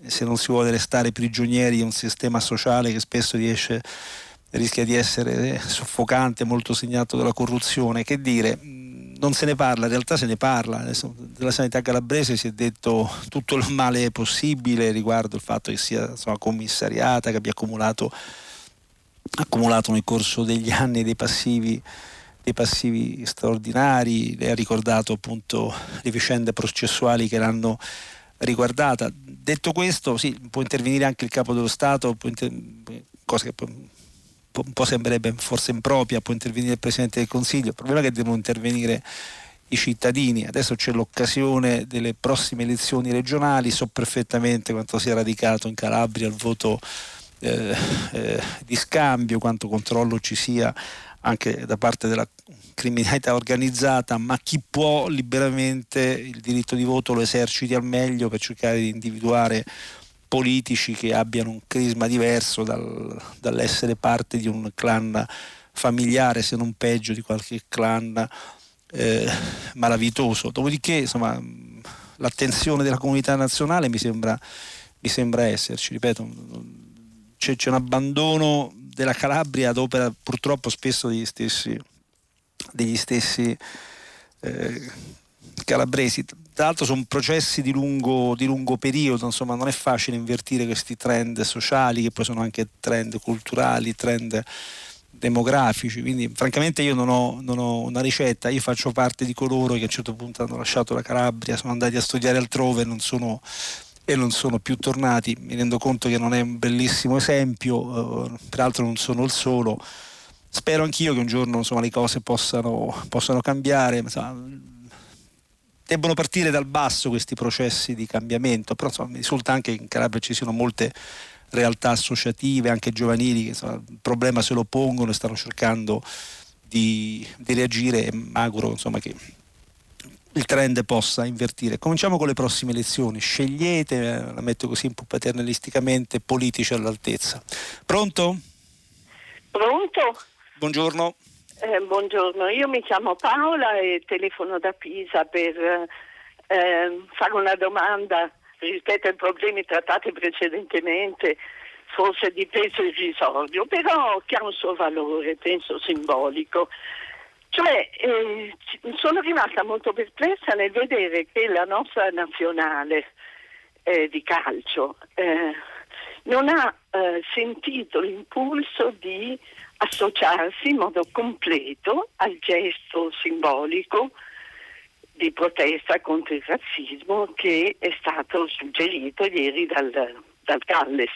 se non si vuole restare prigionieri di un sistema sociale che spesso riesce rischia di essere soffocante, molto segnato dalla corruzione. Che dire, non se ne parla, in realtà se ne parla. Adesso, della sanità calabrese si è detto tutto il male possibile riguardo il fatto che sia, insomma, commissariata, che abbia accumulato, accumulato nel corso degli anni dei passivi, dei passivi straordinari. Lei ha ricordato appunto le vicende processuali che l'hanno riguardata. Detto questo, sì, può intervenire anche il Capo dello Stato, può inter... cosa che può... un po' sembrerebbe forse impropria, può intervenire il Presidente del Consiglio, il problema è che devono intervenire i cittadini. Adesso c'è l'occasione delle prossime elezioni regionali, so perfettamente quanto sia radicato in Calabria il voto eh, eh, di scambio, quanto controllo ci sia anche da parte della criminalità organizzata, ma chi può liberamente il diritto di voto lo eserciti al meglio per cercare di individuare politici che abbiano un crisma diverso dal, dall'essere parte di un clan familiare, se non peggio di qualche clan eh, malavitoso. Dopodiché, insomma, l'attenzione della comunità nazionale mi sembra, mi sembra esserci. Ripeto, c'è, c'è un abbandono della Calabria ad opera purtroppo spesso degli stessi, degli stessi eh, calabresi. Tra l'altro sono processi di lungo, di lungo periodo, insomma non è facile invertire questi trend sociali che poi sono anche trend culturali, trend demografici, quindi francamente io non ho, non ho una ricetta. Io faccio parte di coloro che a un certo punto hanno lasciato la Calabria, sono andati a studiare altrove e non sono, e non sono più tornati. Mi rendo conto che non è un bellissimo esempio, eh, peraltro non sono il solo. Spero anch'io che un giorno, insomma, le cose possano, possano cambiare, ma insomma, debbono partire dal basso questi processi di cambiamento, però insomma, mi risulta anche che in Calabria ci siano molte realtà associative, anche giovanili, che insomma, il problema se lo pongono e stanno cercando di, di reagire, e mi auguro, insomma, che il trend possa invertire. Cominciamo con le prossime elezioni, scegliete, la metto così un po' paternalisticamente, politici all'altezza. Pronto? Pronto? Buongiorno. Eh, buongiorno, io mi chiamo Paola e telefono da Pisa per eh, fare una domanda rispetto ai problemi trattati precedentemente, forse di peso irrisorio, però che ha un suo valore, penso simbolico. Cioè, eh, sono rimasta molto perplessa nel vedere che la nostra nazionale eh, di calcio eh, non ha eh, sentito l'impulso di associarsi in modo completo al gesto simbolico di protesta contro il razzismo che è stato suggerito ieri dal, dal Galles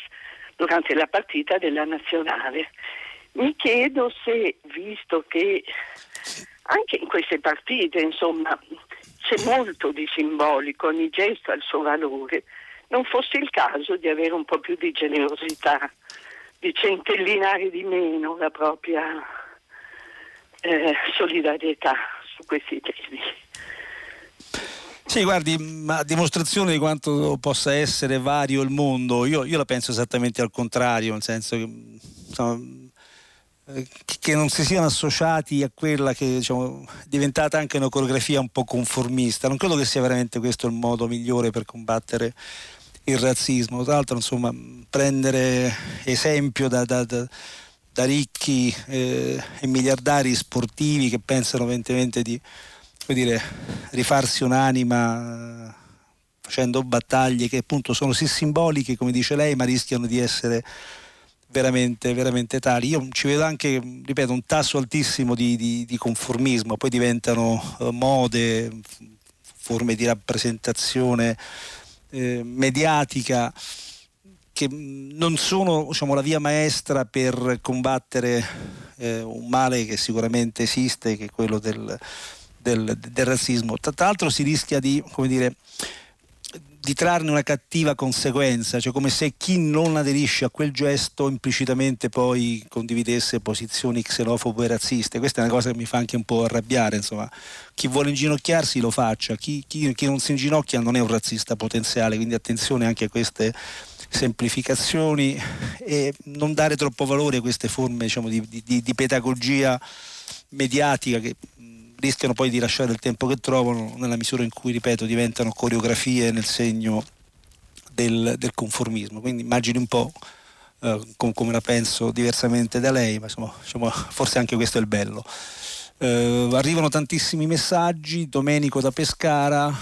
durante la partita della nazionale. Mi chiedo se, visto che anche in queste partite, insomma, c'è molto di simbolico, ogni gesto ha il suo valore, non fosse il caso di avere un po' più di generosità, di centellinare di meno la propria eh, solidarietà su questi temi. Sì, guardi, a dimostrazione di quanto possa essere vario il mondo, io, io la penso esattamente al contrario, nel senso che, insomma, che non si siano associati a quella che, diciamo, è diventata anche una coreografia un po' conformista. Non credo che sia veramente questo il modo migliore per combattere il razzismo. Tra l'altro, insomma, prendere esempio da, da, da, da ricchi eh, e miliardari sportivi che pensano eventualmente di, come dire, rifarsi un'anima facendo battaglie che appunto sono sì simboliche, come dice lei, ma rischiano di essere veramente, veramente tali. Io ci vedo anche, ripeto, un tasso altissimo di, di, di conformismo, poi diventano eh, mode, forme di rappresentazione eh, mediatica che non sono, diciamo, la via maestra per combattere eh, un male che sicuramente esiste, che è quello del, del, del razzismo. Tra l'altro si rischia di, come dire, di trarne una cattiva conseguenza, cioè come se chi non aderisce a quel gesto implicitamente poi condividesse posizioni xenofobe e razziste. Questa è una cosa che mi fa anche un po' arrabbiare, insomma. Chi vuole inginocchiarsi lo faccia, chi, chi, chi non si inginocchia non è un razzista potenziale, quindi attenzione anche a queste semplificazioni e non dare troppo valore a queste forme, diciamo, di, di, di pedagogia mediatica che rischiano poi di lasciare il tempo che trovano, nella misura in cui, ripeto, diventano coreografie nel segno del, del conformismo. Quindi immagini un po' eh, com, come la penso diversamente da lei, ma insomma, diciamo, forse anche questo è il bello. Eh, arrivano tantissimi messaggi. Domenico da Pescara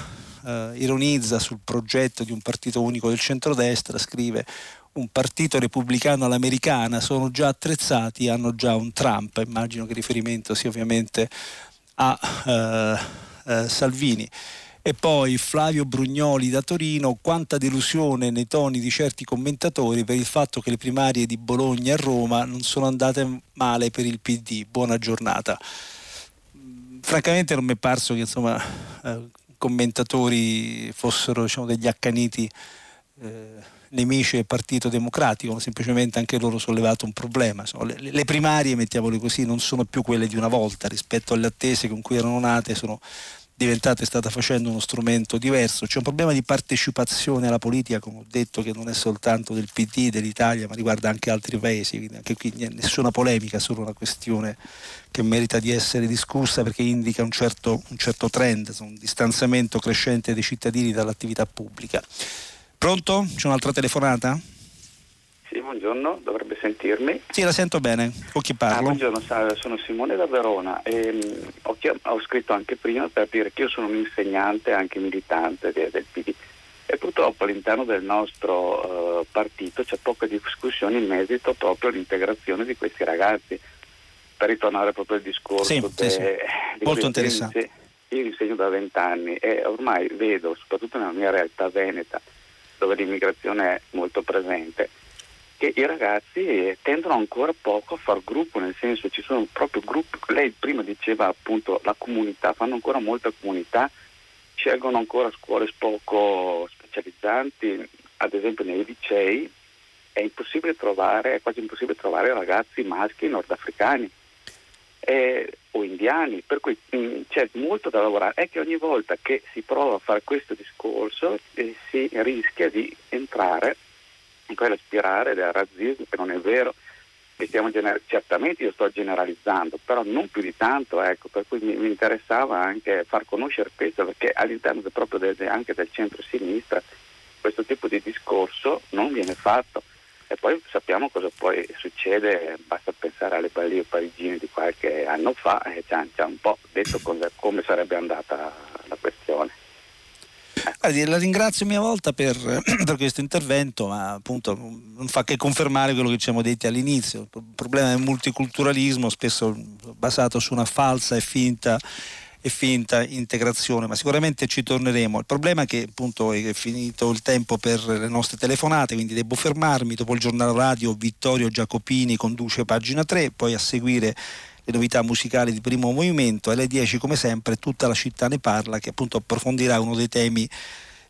eh, ironizza sul progetto di un partito unico del centrodestra, scrive: un partito repubblicano all'americana, sono già attrezzati, hanno già un Trump. Immagino che riferimento sia ovviamente a uh, uh, Salvini. E poi Flavio Brugnoli da Torino: quanta delusione nei toni di certi commentatori per il fatto che le primarie di Bologna e Roma non sono andate male per il P D, buona giornata. Francamente non mi è parso che, insomma, uh, commentatori fossero, diciamo, degli accaniti uh, nemici del Partito Democratico, hanno semplicemente anche loro sollevato un problema. Insomma, le, le primarie, mettiamole così, non sono più quelle di una volta, rispetto alle attese con cui erano nate sono diventate, stata facendo uno strumento diverso. C'è un problema di partecipazione alla politica, come ho detto, che non è soltanto del P D, dell'Italia, ma riguarda anche altri paesi, quindi anche qui nessuna polemica, solo una questione che merita di essere discussa, perché indica un certo, un certo trend, un distanziamento crescente dei cittadini dall'attività pubblica. Pronto? C'è un'altra telefonata? Sì, buongiorno, dovrebbe sentirmi. Sì, la sento bene, con chi parlo? Ah, buongiorno, sono Simone da Verona e mh, ho, chiam- ho scritto anche prima per dire che io sono un insegnante, anche militante de- del P D, e purtroppo all'interno del nostro uh, partito c'è poca discussione in merito proprio all'integrazione di questi ragazzi. Per ritornare proprio al discorso, sì, de- sì, sì. Di molto interessante. Io insegno da vent'anni e ormai vedo, soprattutto nella mia realtà veneta, dove l'immigrazione è molto presente, che i ragazzi tendono ancora poco a far gruppo, nel senso ci sono proprio gruppi. Lei prima diceva appunto la comunità, fanno ancora molta comunità, scelgono ancora scuole poco specializzanti, ad esempio nei licei è impossibile trovare, è quasi impossibile trovare ragazzi maschi nordafricani eh, o indiani, per cui mh, c'è molto da lavorare. È che ogni volta che si prova a fare questo discorso eh, si rischia di entrare in quella spirale del razzismo, che non è vero, che stiamo gener- certamente io sto generalizzando, però non più di tanto, ecco, per cui mi, mi interessava anche far conoscere questo, perché all'interno del, proprio del, anche del centro-sinistra questo tipo di discorso non viene fatto. E poi sappiamo cosa poi succede, basta pensare alle balie parigine di qualche anno fa, e ci ha un po' detto cosa, come sarebbe andata la questione. Eh. La ringrazio mia volta per, per questo intervento, ma appunto non fa che confermare quello che ci siamo detti all'inizio. Il problema del multiculturalismo, spesso basato su una falsa e finta e finta integrazione, ma sicuramente ci torneremo. Il problema è che appunto è finito il tempo per le nostre telefonate, quindi devo fermarmi. Dopo il giornale radio Vittorio Giacopini conduce Pagina tre, poi a seguire le novità musicali di Primo Movimento, alle dieci come sempre Tutta la città ne parla, che appunto approfondirà uno dei temi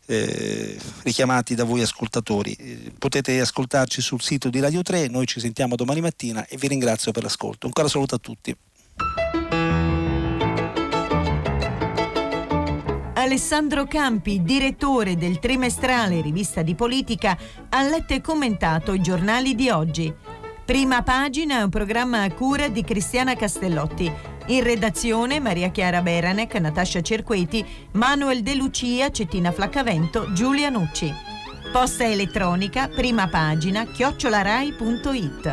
eh, richiamati da voi ascoltatori. Potete ascoltarci sul sito di Radio tre, noi ci sentiamo domani mattina e vi ringrazio per l'ascolto. Un caro saluto a tutti. Alessandro Campi, direttore del trimestrale Rivista di Politica, ha letto e commentato i giornali di oggi. Prima Pagina è un programma a cura di Cristiana Castellotti. In redazione Maria Chiara Beranec, Natascia Cerqueti, Manuel De Lucia, Cettina Flaccavento, Giulia Nucci. Posta elettronica prima pagina chiocciola rai punto it.